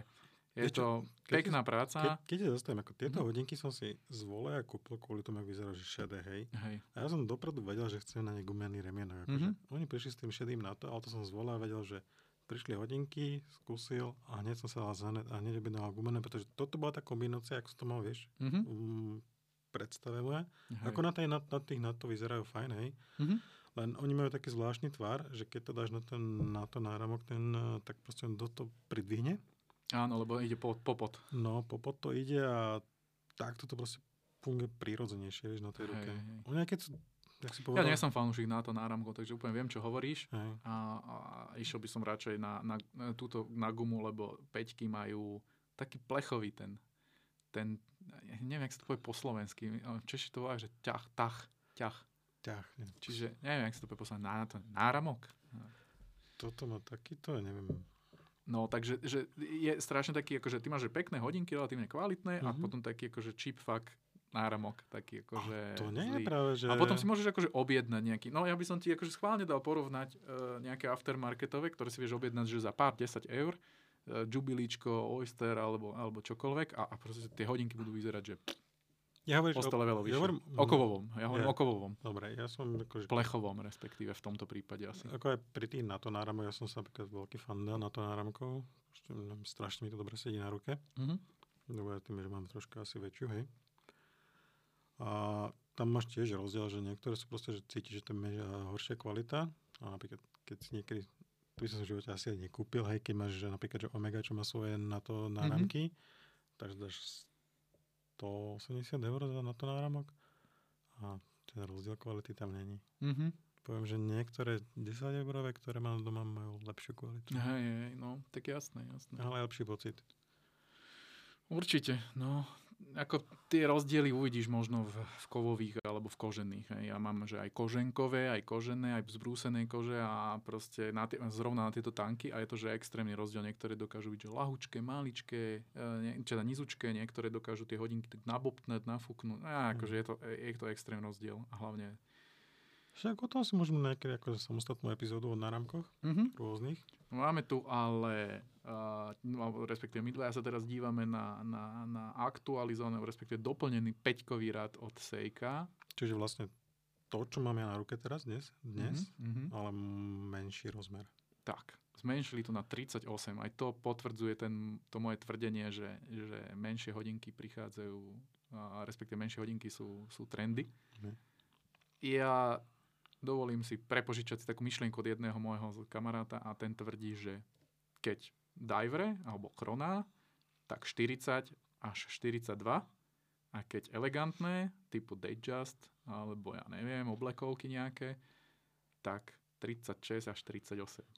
je Ešte, to pekná keď, práca. Ke, keď ja zastavím, ako tieto mm. hodinky som si zvolil a kúpil kvôli tomu, jak vyzerá, že šedé, hej. hej. A ja som dopredu vedel, že chcem na ne gumený remienok. Akože. Mm-hmm. Oni prišli s tým šedým na to, ale to som zvolil a vedel, že prišli hodinky, skúsil a hneď som sa dal zhneď a hneď objednal gumené, pretože toto bola tá kombinácia, ako som to mal, vieš, mm-hmm. um, predstavené. Hej. Ako na, tej, na, na tých NATO vyzerajú fajn, hej. Mm-hmm. Len oni majú taký zvláštny tvar, že keď to dáš na, ten, na to náramok, ten, tak proste on do to pridvihne. Áno, lebo ide po, po pod. No, po pod to ide a takto to proste funguje prírodzenejšie, vieš, na tej hej, ruke. Hej. Oni aj keď sú... Ja nie som fanúšik na to náramko, takže úplne viem, čo hovoríš. A, a išiel by som radšej na, na, na, túto, na gumu, lebo peťky majú taký plechový ten, ten neviem, jak sa to povie po slovensky. Češi to volajú, že ťah, tach, ťah. Ťah. Neviem. Čiže neviem, jak sa to povie po slovensky. Na, na to náramok. Toto má takýto, neviem. No, takže že je strašne taký, akože ty máš že pekné hodinky, relatívne kvalitné mm-hmm. a potom taký akože cheap fuck náramok taký akože... A to nie je práve, že... A potom si môžeš akože objednať nejaký... No ja by som ti akože schválne dal porovnať e, nejaké aftermarketové, ktoré si vieš objednať, že za pár desať eur, e, Jubilíčko, Oyster alebo, alebo čokoľvek a, a proste tie hodinky budú vyzerať, že... Ja hovorím o ja hovorím, okovovom. Ja hovorím ja, okovovom. Dobre, ja som... Akože, plechovom, respektíve, v tomto prípade asi. Ako aj pri tých NATO náramok, ja som sa napríklad veľký fan NATO náramkov. Strašne mi to dobre sedí na ruke. Mm-hmm. Dobre, tým, že mám troška asi väčšiu, hej. A tam máš tiež rozdiel, že niektoré sú proste, že cítiš, že tam je horšia kvalita. A napríklad, keď si niekedy... To by som v živote asi aj nekúpil, hej, keď máš, že napríklad, že Omega, čo má svoje NATO náramky, mm-hmm. takže dáš sto osemdesiat eur za na to náramok a ten rozdiel kvality tam není. Mm-hmm. Poviem, že niektoré desaťeurové, ktoré mám doma, majú lepšiu kvalitu. Hej, hej, no, tak jasné, jasné. Ale lepší pocit. Určite, no, ako tie rozdiely uvidíš možno v, v kovových alebo v kožených. Hej. Ja mám, že aj koženkové, aj kožené, aj zbrúsené kože a proste na tie, zrovna na tieto tanky a je to, že extrémny rozdiel. Niektoré dokážu byť, že lahučké, maličké, nie, teda nizučké, niektoré dokážu tie hodinky tak nabobtnať, nafúknúť. A akože je to, je to extrém rozdiel a hlavne... Však o tom si môžeme nejaké ako samostatnú epizódu o náramkoch mm-hmm. rôznych. Máme tu ale, uh, no, respektíve my dvaja sa teraz dívame na, na, na aktualizovaný, respektíve doplnený päťkový rad od Seika. Čiže vlastne to, čo mám ja na ruke teraz dnes, dnes mm-hmm. ale menší rozmer. Tak, zmenšili to na tridsaťosem. Aj to potvrdzuje ten, to moje tvrdenie, že, že menšie hodinky prichádzajú, uh, respektíve menšie hodinky sú, sú trendy. Mm-hmm. Ja... dovolím si prepožičať si takú myšlienku od jedného môjho kamaráta a ten tvrdí, že keď Divere alebo Chroná, tak štyridsať až štyridsaťdva a keď elegantné, typu Datejust alebo ja neviem, oblekovky nejaké, tak tridsaťšesť až tridsaťosem.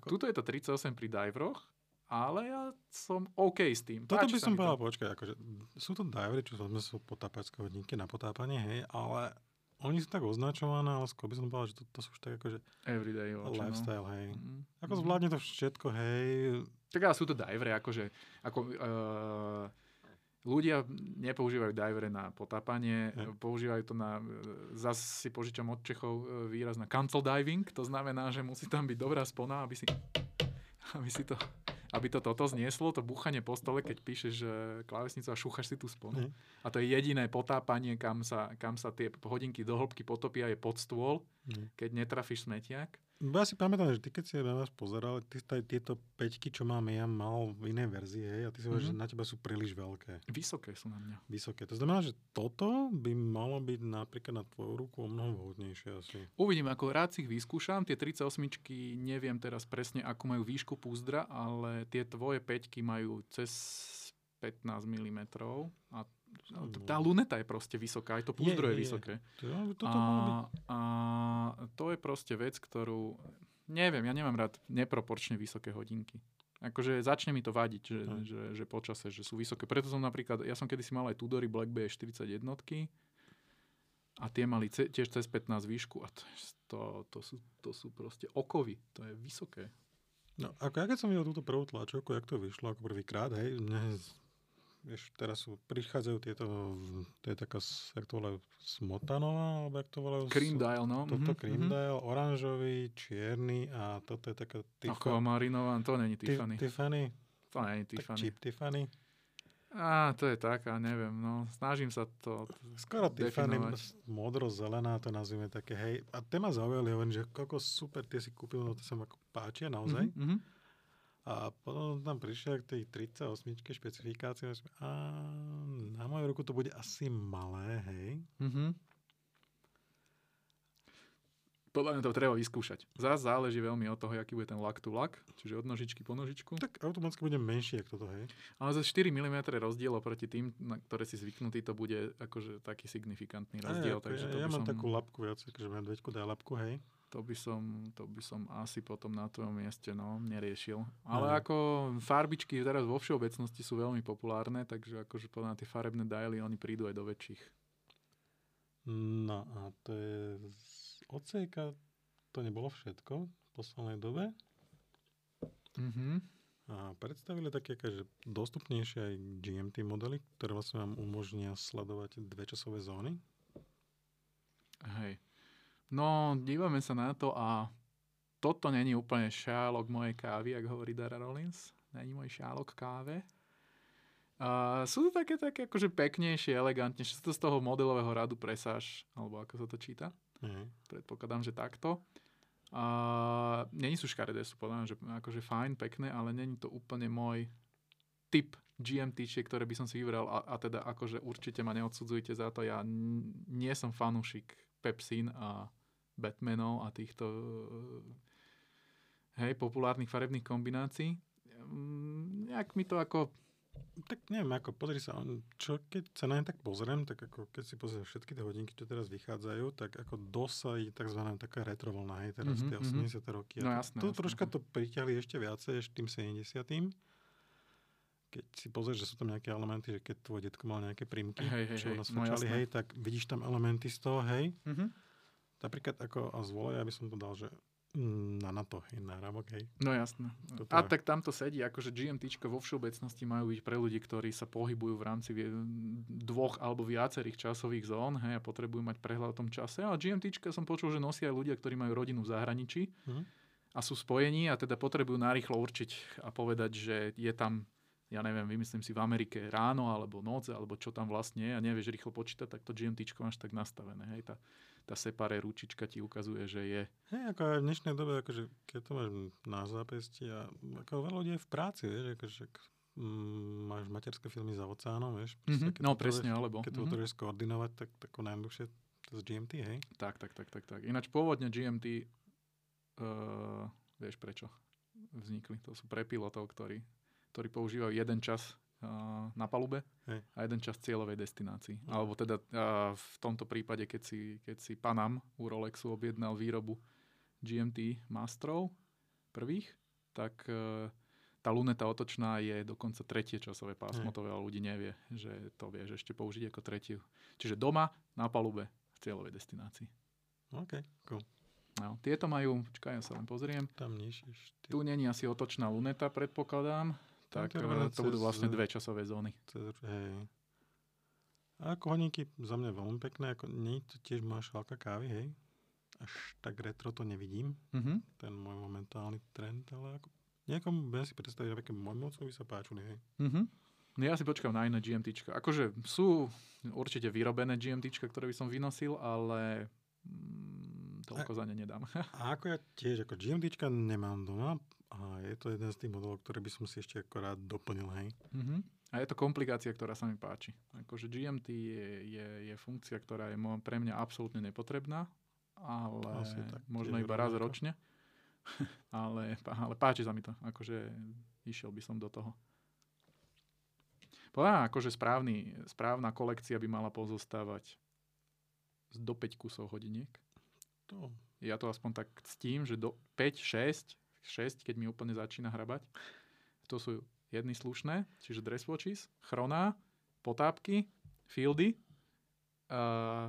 Ako? Tuto je to tridsaťosem pri Diveroch, ale ja som OK s tým. Toto Páči by som povedal, to... počkaj, akože sú to Divery, čo sú potápačské hodinky na potápanie, hej, ale... Oni sú tak označované, ale skôr by som povedal, že to, to sú už tak akože... Everyday lifestyle, hej. Mm-hmm. Ako zvládne to všetko, hej. Tak ale sú to divere, akože... Ako, uh, ľudia nepoužívajú divere na potápanie, yeah. používajú to na... Zas si požičam od Čechov výraz na cancel diving, to znamená, že musí tam byť dobrá spona, aby si... Aby si to... Aby to toto znieslo, to búchanie po stole, keď píšeš klávesnicu a šúchaš si tú sponu. Mm. A to je jediné potápanie, kam sa, kam sa tie hodinky do hĺbky potopia, je pod stôl, mm. keď netrafíš smetiak. Ja si pamätám, že ty, keď si na vás pozeral, ty taj, tieto peťky, čo mám ja, mal v inej verzii, hej, a ty si mm-hmm. hovoríš, že na teba sú príliš veľké. Vysoké sú na mňa. Vysoké. To znamená, že toto by malo byť napríklad na tvoju ruku o mnoho vhodnejšie asi. Uvidím, ako rád si ich vyskúšam. Tie tridsaťosmičky, neviem teraz presne, akú majú výšku púzdra, ale tie tvoje peťky majú cez pätnásť milimetrov a tá luneta je proste vysoká, aj to púzdro je, je, je vysoké. Je. To, a, a to je proste vec, ktorú... Neviem, ja nemám rád neproporčne vysoké hodinky. Akože začne mi to vadiť, že, že, že počase, že sú vysoké. Preto som napríklad... Ja som kedysi mal aj Tudory Black Bay štyridsaťjednotky a tie mali ce, tiež cez pätnásť výšku a to, to, to, sú, to sú proste okovy. To je vysoké. No, ako ja keď som videl túto prvú tlačovku, jak to vyšlo ako prvýkrát, hej, mne... Vieš, teraz sú, prichádzajú tieto, to je taká, jak to volajú, smotanová, alebo jak to volajú? Cream dial, no. Toto mm-hmm. cream dial, oranžový, čierny a toto je taká... Aquamarinová, to není Tiffany. Tiffany? To není Tiffany. Cheap Tiffany? Á, to je taká, neviem, no, snažím sa to skoro Tiffany, modro-zelená, to nazvime také, hej. A tie ma zaujali, hovorím, že koľko super, tie si kúpil, no to sa mi páčia, naozaj. Mm-hmm. A potom tam prišiel k tej tridsaťosmičke špecifikácie a na moju ruku to bude asi malé, hej. Mm-hmm. Podľa mňa to treba vyskúšať. Zás záleží veľmi od toho, aký bude ten lak to lak, čiže od nožičky po nožičku. Tak automaticky bude menšie, ako toto, hej. Ale za štyri milimetre rozdiel oproti tým, na ktoré si zvyknutý, to bude akože taký signifikantný rozdiel. Aj, takže ja, to ja by mám som... takú labku viac, akože medveďku dá labku, hej. To by, som, to by som asi potom na tvojom mieste no, neriešil. Ale no. Ako farbičky teraz vo všeobecnosti sú veľmi populárne, takže akože podľa na tie farebné dialy, oni prídu aj do väčších. No a to je... Od Seika to nebolo všetko v poslednej dobe. Mhm. A predstavili také akože dostupnejšie aj G M T modely, ktoré vlastne vám umožnia sledovať dve časové zóny? Hej. No, dívame sa na to a toto není úplne šálok mojej kávy, ak hovorí Dara Rollins. Není môj šálok káve. A sú to také, také akože peknejšie, elegantnejšie. Sú to z toho modelového radu Presage, alebo ako sa to číta. Mhm. Predpokladám, že takto. Uh, Není sú škaredé, sú podľa mňa, že akože fajn, pekné, ale není to úplne môj typ G M T-čiek, ktoré by som si vybral a, a teda akože určite ma neodsudzujte za to. Ja n- nie som fanúšik Pepsin a Batmanov a týchto uh, hej, populárnych farebných kombinácií. Um, nejak mi to ako... Tak neviem, ako pozri sa, čo, keď sa na ne tak pozriem, tak ako keď si pozriem všetky tie hodinky, čo teraz vychádzajú, tak ako dosají tzv. Taká retro vlna, hej, teraz mm-hmm, tie osemdesiate mm-hmm. roky. No jasné. To jasné. Troška to priťahli ešte viacej, ešte tým sedemdesiatym. Keď si pozrieš, že sú tam nejaké elementy, že keď tvoj detko mal nejaké prímky, hej, hej, čo u nás fečali, no, hej, tak vidíš tam elementy z toho, hej. Mm-hmm. Napríklad ako, a zvole, ja by som to dal, že na NATO, na ramok, hej. No jasné. Toto... A tak tamto sedí, akože GMTčka vo všeobecnosti majú byť pre ľudí, ktorí sa pohybujú v rámci dvoch alebo viacerých časových zón, hej, a potrebujú mať prehľad o tom čase. A GMTčka som počul, že nosia aj ľudia, ktorí majú rodinu v zahraničí mm. a sú spojení a teda potrebujú narýchlo určiť a povedať, že je tam, ja neviem, vymyslím si v Amerike ráno alebo noc, alebo čo tam vlastne je a nevieš rýchlo počítať, tak to GMTčko máš tak nastavené, hej, tá tá separé ručička ti ukazuje, že je... Hej, ako aj v dnešnej dobe, akože, keď to máš na zápesti a ako veľa ľudí je v práci, vieš, akože mm, máš materské filmy za oceánom, vieš. Mm-hmm. No presne, to, alebo... Keď mm-hmm. to potrebuješ skoordinovať, tak tako najmluvšie z G M T, hej? Tak, tak, tak, tak, tak. Ináč pôvodne G M T, uh, vieš prečo vznikli. To sú pre pilotov, ktorí, ktorí používajú jeden čas na palube hej. a jeden čas cieľovej destinácii. No. Alebo teda v tomto prípade, keď si, keď si Panam u Rolexu objednal výrobu G M T Mastrov prvých, tak tá luneta otočná je dokonca tretie časové pásmo, to veľa ľudí nevie, že to vieš ešte použiť ako tretiu. Čiže doma, na palube, v cieľovej destinácii. OK, cool. No, tieto majú, počkaj, ja sa len pozriem. Tam nižšie. Tu není asi otočná luneta, predpokladám. Tak to budú vlastne dve časové zóny. Cez, hej. A ako hodinky za mňa veľmi pekné. Ako, nie, to tiež má šálka kávy, hej. Až tak retro to nevidím. Mm-hmm. Ten môj momentálny trend, ale ako niekomu budem si predstaviť, že aké môjmovcovi sa páčili, hej. Mm-hmm. No ja si počkám na iné GMTčka. Akože sú určite vyrobené GMTčka, ktoré by som vynosil, ale... toľko a, za ne nedám. A ako ja tiež, ako GMTčka nemám doma a je to jeden z tých modelov, ktoré by som si ešte akorát doplnil, hej. Uh-huh. A je to komplikácia, ktorá sa mi páči. Akože G M T je, je, je funkcia, ktorá je pre mňa absolútne nepotrebná, ale tak, možno iba raz ročne. ale, ale páči sa mi to. Akože išiel by som do toho. Podľa, akože správny, správna kolekcia by mala pozostávať do päť kusov hodiniek. To. Ja to aspoň tak ctím, že do päť, šesť, šesť, keď mi úplne začína hrabať. To sú jedny slušné, čiže Dress Watches, Chroná, Potápky, Fieldy uh,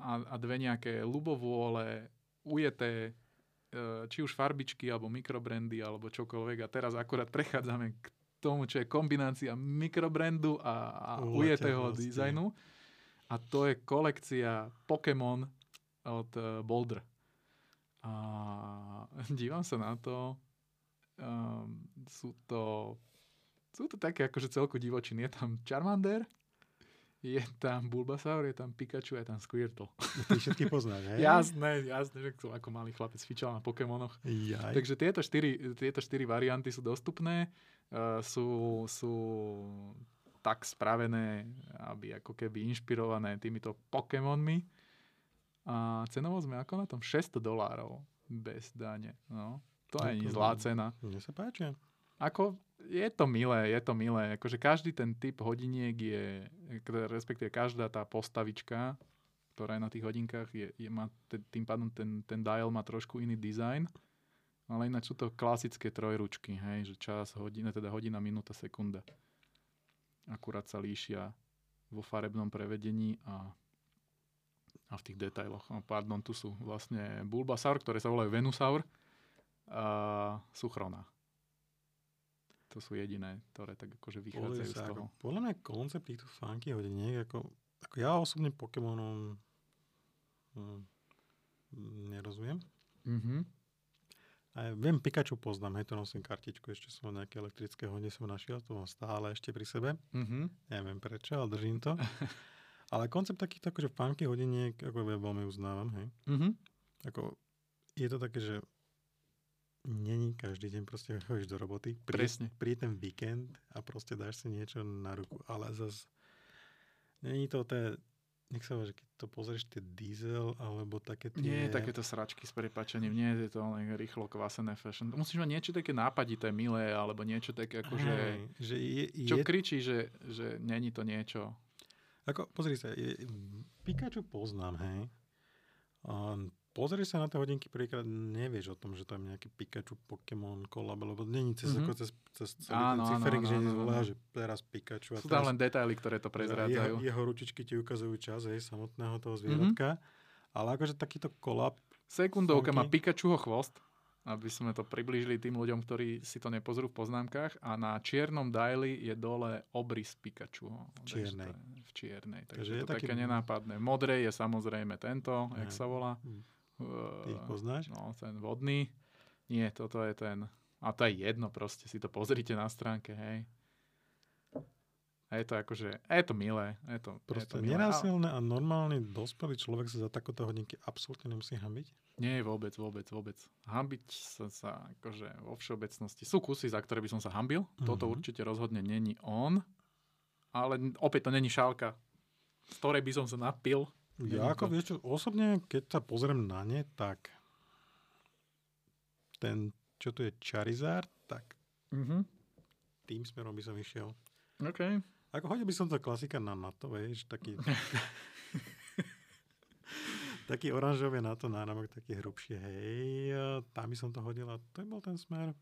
a, a dve nejaké ľubovôle, ujeté, uh, či už farbičky, alebo mikrobrandy, alebo čokoľvek. A teraz akurát prechádzame k tomu, čo je kombinácia mikrobrandu a, a Ula, ujetého vlastne. Dizajnu. A to je kolekcia Pokémon od uh, Boulder. A dívam sa na to. Um, sú to sú to také akože celku divočiny. Je tam Charmander, je tam Bulbasaur, je tam Pikachu, je tam Squirtle. Ty všetky poznáš, hej? Jasné, jasné, že som ako malý chlapec fičal na Pokémonoch. Jaj. Takže tieto štyri, tieto štyri varianty sú dostupné. Uh, sú, sú tak spravené, aby ako keby inšpirované týmito Pokémonmi. A cenovo sme ako na tom šesťsto dolárov bez dane. No, to je ani zlá cena. Mne sa páči. Ako, je to milé, je to milé. Akože každý ten typ hodiniek je, respektíve každá tá postavička, ktorá je na tých hodinkách, je, je, má t- tým pádom ten, ten dial má trošku iný dizajn, ale ináč sú to klasické trojručky, hej, že čas, hodina, teda hodina, minúta, sekunda. Akurát sa líšia vo farebnom prevedení a a v tých detailoch. No, pardon, tu sú vlastne Bulbasaur, ktoré sa volajú Venusaur a sú Chroná. to sú jediné, ktoré tak akože vychádzajú sa, z toho. Ako, podľa mňa koncept týchto funky hodiniek, ako, ako ja osobne Pokémonom hm, nerozumiem. Mm-hmm. A viem, Pikachu poznám, hej, to nosím kartičku, ešte som od nejaké elektrické hodiny som našiel, to mám stále ešte pri sebe. Mm-hmm. Neviem prečo, ale držím to. Ale koncept takýchto akože funky hodiniek, ako ja veľmi uznávam, hej. Mm-hmm. Ako, je to také, že není každý deň proste chodíš do roboty. Presne. Príde ten víkend a proste dáš si niečo na ruku. Ale zase není to té, nech sa hovorí, keď to pozrieš, tie diesel alebo také tie... Nie, takéto sračky s prepáčením. Nie, je to len rýchlo kvasené fashion. Musíš mať niečo také nápadité, milé, alebo niečo také akože... Aj, že je, je... Čo kričí, že, že není to niečo. Ako, pozri sa, je, Pikachu poznám, hej. Um, Pozrieš sa na tie hodinky prvýkrát, nevieš o tom, že tam je nejaký Pikachu, Pokémon, collab, lebo není cez, mm-hmm. cez, cez celý áno, ten ciferik, áno, že nezvolá, že teraz Pikachu. A sú tam len detaily, ktoré to prezrádzajú. Jeho, jeho ručičky ti ukazujú čas, hej, samotného toho zvieratka. Mm-hmm. Ale akože takýto collab... Sekundovka má Pikachuho chvost, aby sme to priblížili tým ľuďom, ktorí si to nepozrú v poznámkach. A na čiernom daily je dole obrys Pikachuho. V čiernej. V čiernej, takže, takže je to taký... také nenápadné. Modrej je samozrejme tento, jak sa volá. Ty ich poznáš? No, ten vodný. Nie, toto je ten... A to je jedno, proste si to pozrite na stránke, hej. A je to akože... Je to milé. Je to, proste je to milé, nenásilné ale... a normálny dospelý človek sa za takéto hodinky absolútne nemusí hambiť? Nie, vôbec, vôbec, vôbec. Hambiť sa, sa akože vo všeobecnosti. Sú kusy, za ktoré by som sa hambil. Mm-hmm. Toto určite rozhodne není on. Ale opäť to není šálka, z ktorej by som sa napil. Ja ako, vieš čo, osobne, keď sa pozriem na ne, tak ten, čo tu je Charizard, tak mm-hmm. tým smerom by som išiel. OK. Ako hodil by som to klasika na NATO, vieš, taký taký oranžový NATO náramok, taký hrubší, hej, tam by som to hodil a to bol ten smer.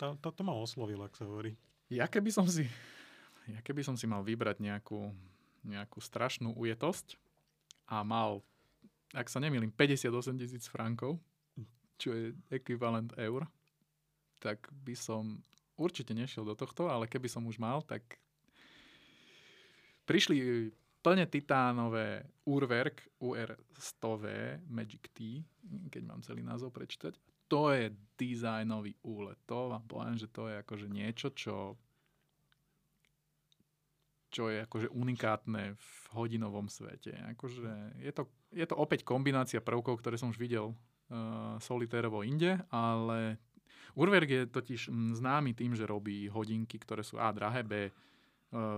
To, to, to ma oslovilo, ak sa hovorí. Ja keby som si, ja keby som si mal vybrať nejakú, nejakú strašnú ujetosť, a mal, ak sa nemýlim, päťdesiatosem tisíc frankov, čo je ekvivalent eur, tak by som určite nešiel do tohto, ale keby som už mal, tak prišli plne titánové Urwerk U R sto V Magic T, keď mám celý názov prečítať. To je dizajnový úlet. To vám poviem, že to je akože niečo, čo čo je akože unikátne v hodinovom svete. Akože je to, je to opäť kombinácia prvkov, ktoré som už videl uh, solitérovo inde, ale Urwerk je totiž známy tým, že robí hodinky, ktoré sú A drahé, B uh,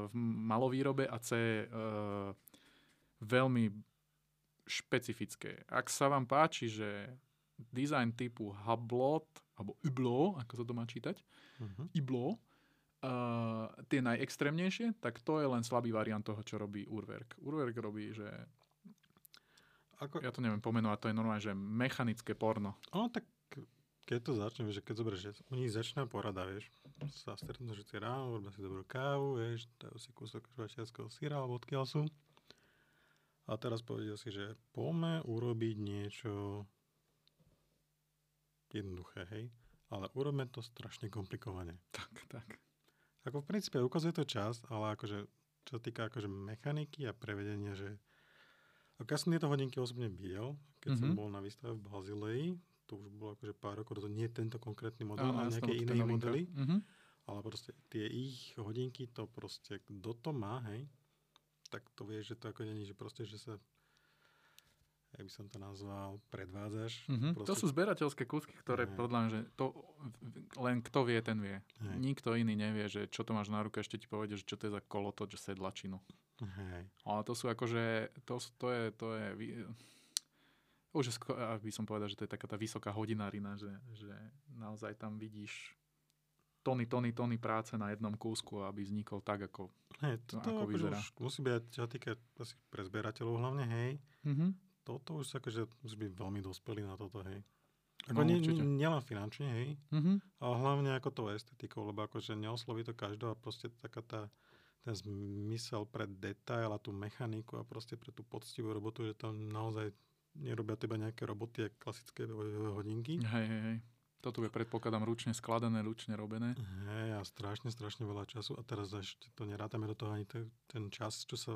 v malovýrobe a C uh, veľmi špecifické. Ak sa vám páči, že dizajn typu Hublot alebo Hublot, ako sa to má čítať, mm-hmm. Hublot, Uh, tie najextrémnejšie, tak to je len slabý variant toho, čo robí Urwerk. Urwerk robí, že... Ako... Ja to neviem pomenovať, to je normálne, že mechanické porno. No, tak keď to začne, vieš, keď zoberieš, u nich začína porada, vieš, sa stretnú, že si ráno, robia si dobrú kávu, vieš, dajú si kúsok švajčiarskeho syra, alebo odkiaľ sú. A teraz povedia si, že poďme urobiť niečo jednoduché, hej, ale urobme to strašne komplikované. Tak, tak. Ako v princípe ukazuje to čas, ale akože, čo sa týka akože mechaniky a prevedenia, že... Ja som tieto hodinky osobne videl, keď mm-hmm. som bol na výstave v Bazileji, to už bolo akože pár rokov, to nie tento konkrétny model, ale nejaké iné modely, mm-hmm. ale proste tie ich hodinky, to proste, kto to má, hej, tak to vieš, že to ako není, že proste, že sa... Ja by som to nazval, predvádzaš. Mm-hmm. Proste... To sú zberateľské kúsky, ktoré aj. Podľa mňa, že to len kto vie, ten vie. Aj. Nikto iný nevie, že čo to máš na ruke, ešte ti povede, že čo to je za kolotoč, sedlačinu. Aj. Ale to sú akože, to, to je, to je, už by som povedal, že to je taká tá vysoká hodinárina, že, že naozaj tam vidíš tony, tony, tony práce na jednom kúsku, aby vznikol tak, ako, hej, to, ako to, vyzerá. Už musí byť, čo týka asi pre zberateľov hlavne, hej. Mhm. Toto už sa akože musí byť veľmi dospelý na toto, hej. Ako no, nie, nielen finančne, hej, mm-hmm. ale hlavne ako to estetikou, lebo akože neosloví to každého a proste taká tá, ten zmysel pre detail a tú mechaniku a proste pre tú poctivú robotu, že tam naozaj nerobia teba nejaké roboty, jak klasické hodinky. Hej, hej, hej. Toto je, predpokladám, ručne skladané, ručne robené. Hej, a strašne, strašne veľa času. A teraz ešte to nerátame do toho ani te, ten čas, čo sa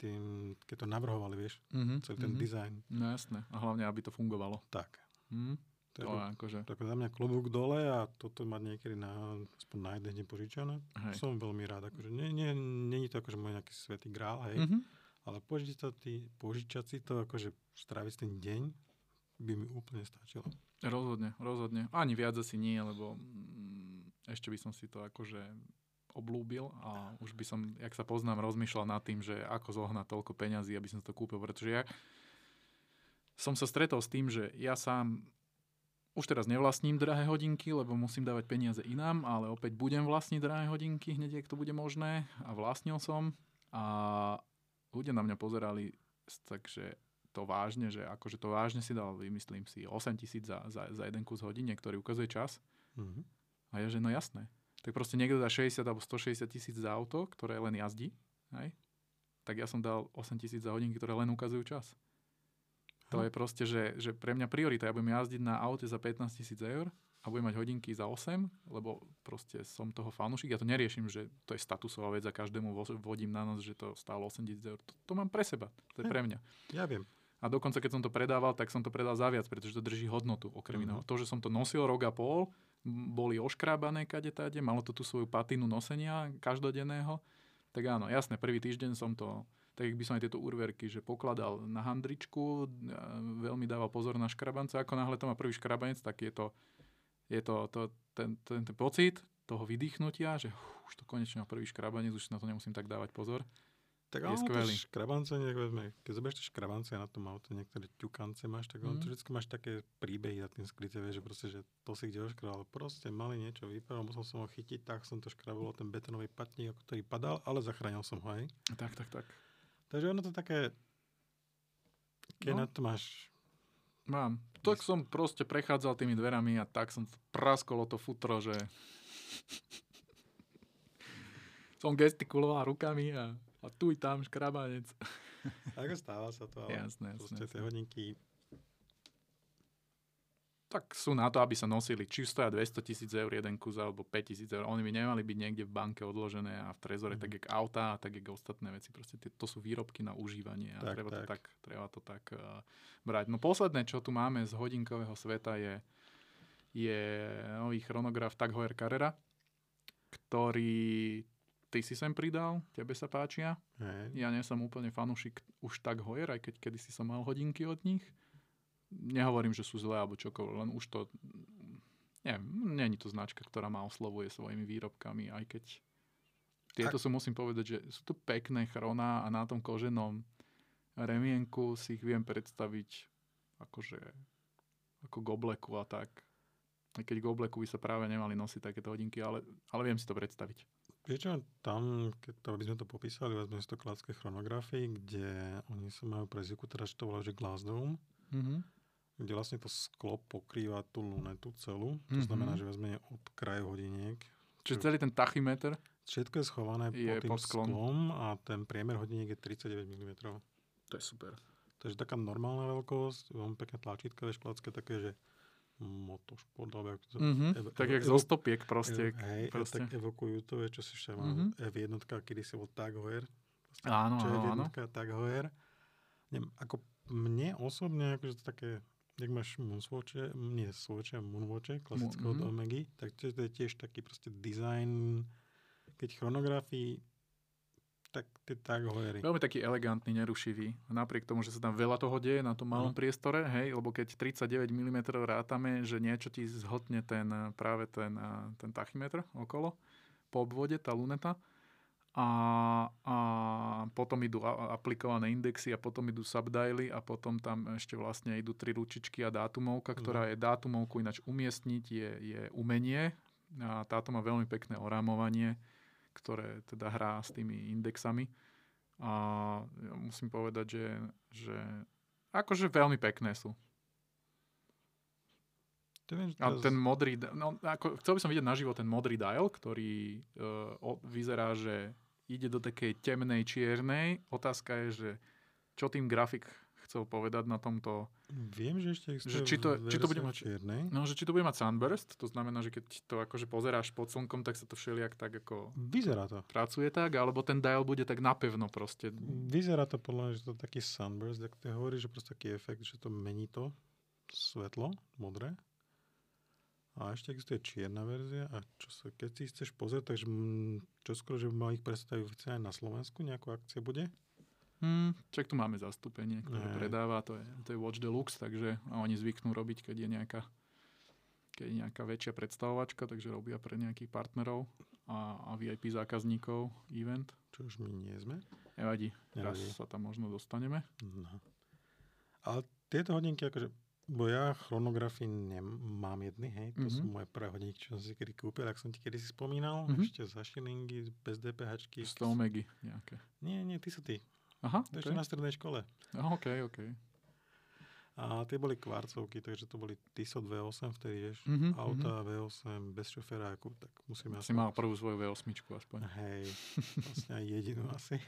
tým, keď to navrhovali, vieš, mm-hmm, celý ten mm-hmm. dizajn. No jasné. A hlavne, aby to fungovalo. Tak. Mm, to je akože... Tak za mňa klobúk dole a toto má niekedy na, aspoň na jeden deň požičané. Hej. Som veľmi rád. Akože, nie, nie, nie je to akože môj nejaký svätý grál, hej. Mm-hmm. Ale požičať, to, ty, požičať si to, akože stráviť ten deň, by mi úplne stačilo. Rozhodne, rozhodne. Ani viac asi nie, lebo mm, ešte by som si to akože... obľúbil a už by som, jak sa poznám, rozmýšľal nad tým, že ako zohnať toľko peňazí, aby som to kúpil, pretože ja som sa stretol s tým, že ja sám už teraz nevlastním drahé hodinky, lebo musím dávať peniaze inám, ale opäť budem vlastniť drahé hodinky, hneď ak to bude možné, a vlastnil som a ľudia na mňa pozerali, takže to vážne, že akože to vážne si dal, vymyslím si, osem tisíc za, za, za jeden kus hodine, ktorý ukazuje čas. Mm-hmm. A ja, že no jasné. Tak proste niekto dá šesťdesiat alebo stošesťdesiat tisíc za auto, ktoré len jazdí, hej? Tak ja som dal osem tisíc za hodinky, ktoré len ukazujú čas. Hm. To je proste, že, že pre mňa priorita. Ja budem jazdiť na aute za pätnásť tisíc eur a budem mať hodinky za osem, lebo proste som toho fanúšik. Ja to neriešim, že to je statusová vec a každému vodím na nos, že to stálo osem tisíc eur. To, to mám pre seba, to je pre mňa. Ja viem. A dokonca, keď som to predával, tak som to predal za viac, pretože to drží hodnotu okrem iného. Mm-hmm. To, že som to nosil rok a pol, boli oškrábané kadetáde, malo to tú svoju patinu nosenia každodenného, tak áno, jasné, prvý týždeň som to, tak by som aj tieto úrverky, že pokladal na handričku, veľmi dával pozor na škrabance, ako náhle to má prvý škrabanec, tak je to, je to, to ten, ten, ten pocit toho vydýchnutia, že uh, už to konečne má prvý škrabanec, už na to nemusím tak dávať pozor. Tak áno, tie škrabance, keď zoberieš škrabance na tom aute, niektoré ťukance máš, tak mm. vždycky máš také príbehy za tým skryté, vieš, že proste, že to si kde oškrabal, proste mali niečo vypadlo, musel som ho chytiť, tak som to škrabol o ten betonový patník, ktorý padal, ale zachránil som ho aj. Tak, tak, tak. Takže ono to také, keď no. na to máš... Mám. Tak som proste prechádzal tými dverami a tak som praskolo to futro, že... som gestikuloval rukami a... A tu i tam škrabanec. Ako stáva sa to, ale jasné, proste jasné, tie jasné. hodinky... Tak sú na to, aby sa nosili. Či stoja dvestotisíc eur jeden kus, alebo päťtisíc eur. Oni by nemali byť niekde v banke odložené a v trezore, mm. tak jak autá, tak jak ostatné veci. Proste tie, to sú výrobky na užívanie a tak, treba, tak. To tak, treba to tak uh, brať. No posledné, čo tu máme z hodinkového sveta, je, je nový chronograf Tag Heuer Carrera, ktorý... Ty si sem pridal, tebe sa páčia. Hey. Ja nie som úplne fanúšik už Tag Heuer, aj keď kedysi som mal hodinky od nich. Nehovorím, že sú zlé alebo čokoľvek, len už to... Neviem, nie je to značka, ktorá ma oslovuje svojimi výrobkami, aj keď... Tieto som musím povedať, že sú to pekné chroná a na tom koženom remienku si ich viem predstaviť akože... ako k obleku a tak. Aj keď k obleku by sa práve nemali nosiť takéto hodinky, ale, ale viem si to predstaviť. Viečo, tam, keď to, aby sme to popísali, vezme si to klasické chronografy, kde oni sa majú prezivku, teda čo to volá, že Glass Dome, mm-hmm. kde vlastne to sklo pokrýva tú lunetu celú. Mm-hmm. To znamená, že vezme od kraju hodiniek. Čiže čo, celý ten tachymeter? Všetko je schované je pod tým pod sklom. sklom a ten priemer hodiniek je tridsaťdeväť milimetrov. To je super. Takže taká normálna veľkosť, veľmi pekné tlačítka, vieš, klasické také, že motošport, alebo mm-hmm. ev- tak jak ev- zo stopiek proste. Ev- hej, proste. Tak evokujú to, čo si však mám. Mm-hmm. F jedna, kedy si bol Tag Heuer. Áno, čo je F jedna, Tag Heuer. Neviem, ako mne osobne, akože to také, jak máš Moonwatche, nie Swatche, Moonwatche, klasického mm-hmm. od Omegy, tak to je tiež taký proste design, keď chronografii, tak tie Tag Heuery. Veľmi taký elegantný, nerušivý. Napriek tomu, že sa tam veľa toho deje na tom malom mm. priestore, hej, lebo keď tridsaťdeväť milimetrov rátame, že niečo ti zhotne ten, práve ten, ten tachymetr okolo, po obvode, tá luneta. A, a potom idú aplikované indexy a potom idú subdaily a potom tam ešte vlastne idú tri ručičky a dátumovka, ktorá mm. je dátumovku ináč umiestniť, je, je umenie. A táto má veľmi pekné orámovanie, ktoré teda hrá s tými indexami. A ja musím povedať, že, že akože veľmi pekné sú. A ten modrý, no, ako, chcel by som vidieť naživo ten modrý dial, ktorý uh, vyzerá, že ide do takej temnej čiernej. Otázka je, že čo tým grafik chcel povedať na tomto. Viem, že ešte existuje že či to, či to bude mať, no, že či to bude mať sunburst, to znamená, že keď to akože pozeráš pod slnkom, tak sa to všeliak tak ako... Vyzerá to. Pracuje tak, alebo ten dial bude tak napevno proste. Vyzerá to podľa mňa, že to je taký sunburst, tak ty hovoríš, že proste taký efekt, že to mení to svetlo, modré. A ešte existuje čierna verzia a čo sa, keď si chceš pozrieť, takže čoskoro, že by ich predstaviť aj na Slovensku, nejakú akcia bude? Hmm, čak tu máme zastúpenie, ktoré ne. predáva, to je, to je Watch Deluxe, takže a oni zvyknú robiť, keď je nejaká, keď je nejaká väčšia predstavovačka, takže robia pre nejakých partnerov a, a vé í pé zákazníkov event. Čo už my nie sme. Nevadí, raz sa tam možno dostaneme. No. Ale tieto hodinky akože... Bo ja chronografii nemám jedny, hej, to mm-hmm. sú moje prahodiny, čo som si kedy kúpil, ak som ti kedy si spomínal, mm-hmm. ešte za šilingy, bez DPHčky. sto megy nejaké. Nie, nie, ty sú ty. Aha, to okay. Ešte na strednej škole. Aha, ok, ok. A tie boli kvarcovky, takže to boli Tissot vé osem, vtedy vieš, mm-hmm. auta vé osem bez šoferáku, tak musíme... Si mal prvú svoju vé osmičku aspoň. Hej, vlastne aj jedinú asi.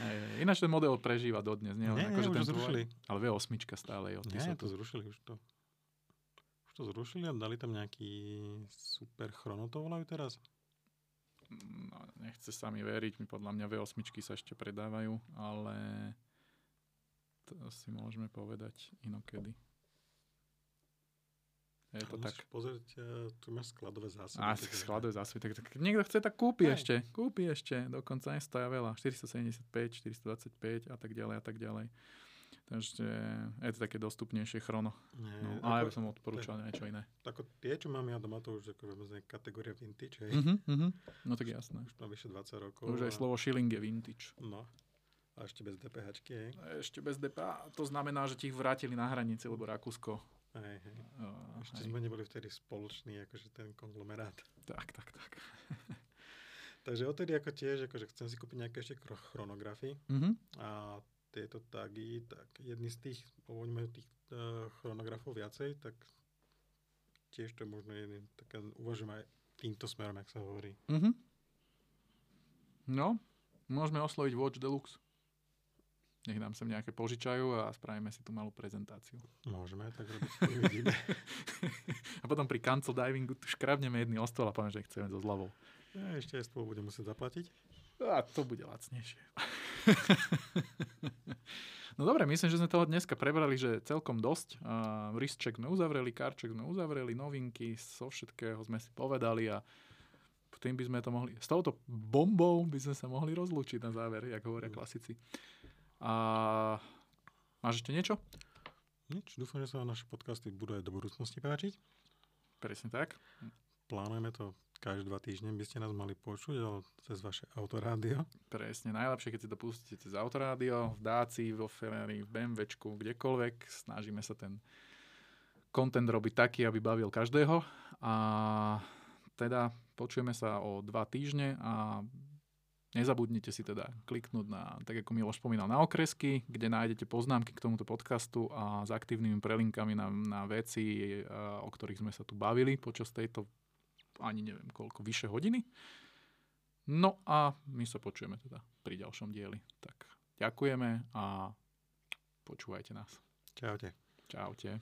Aj, ináč ten model prežíva dodnes, nie? Nie, ako, nie, už zrušili. Tvoj, ale vé osem stále je od Tissotu. Nie, to zrušili už to. Už to zrušili a dali tam nejaký super chrono, to volajú teraz. No, nechce sa mi veriť, podľa mňa vé osem sa ešte predávajú, ale to si môžeme povedať inokedy. Je to tak... Pozrieť, tu máš skladové zásuvy. Á, skladové zásuvy. Tak, tak niekto chce, tak kúpi aj. ešte. Kúpi ešte. Dokonca aj stoja veľa. štyristosedemdesiatpäť, štyristodvadsaťpäť a tak ďalej a tak ďalej. Takže je to také dostupnejšie chrono. Nie, no, ale ja som odporúčal tak, niečo iné. Tako tie, čo mám ja doma, to už je kategória vintage. Uh-huh, uh-huh. No tak jasné. Už mám vyše dvadsať rokov. Už a... aj slovo shilling je vintage. No. A ešte bez DPHčky, hej? A ešte bez dé pé há. To znamená, že ti ich vrátili na hranici, lebo Rakúsko. Hej, hej. Oh, Ešte hej. sme neboli vtedy spoloční, akože ten konglomerát. Tak, tak, tak. Takže odtedy ako tiež, akože chcem si kúpiť nejaké ešte chronografy mm-hmm. a tieto tagy, tak jedni z tých, oni majú tých uh, chronografov viacej, tak tiež to je možno jedný, tak uvažujem aj týmto smerom, jak sa hovorí. Mm-hmm. No, môžeme osloviť Watch Deluxe. Nech nám sem nejaké požičajú a spravíme si tú malú prezentáciu. Môžeme, tak robiť. A potom pri cancel divingu tu škrabneme jedný o stôl a povieme, že chceme so zľavou. Ja ešte aj stôl budem musieť zaplatiť. A to bude lacnejšie. No dobre, myslím, že sme toho dneska prebrali, že celkom dosť. Uh, Wristcheck sme uzavreli, Carcheck sme uzavreli, novinky, so všetkého sme si povedali a tým by sme to mohli... S touto bombou by sme sa mohli rozlúčiť na záver, jak hovoria klasici. A máš ešte niečo? Nič. Dúfam, že sa naše podcasty budú aj do budúcnosti páčiť. Presne tak. Plánujeme to každé dva týždne, by ste nás mali počuť, ale cez vaše autorádio. Presne. Najlepšie, keď si to pustíte cez autorádio, v Dácii, vo Ferrari, v BMWčku, kdekoľvek. Snažíme sa ten content robiť taký, aby bavil každého. A teda počujeme sa o dva týždne a... Nezabudnite si teda kliknúť na, tak ako Miloš spomínal, na okresky, kde nájdete poznámky k tomuto podcastu a s aktívnymi prelinkami na, na veci, o ktorých sme sa tu bavili počas tejto, ani neviem koľko, vyše hodiny. No a my sa počujeme teda pri ďalšom dieli. Tak ďakujeme a počúvajte nás. Čaute. Čaute.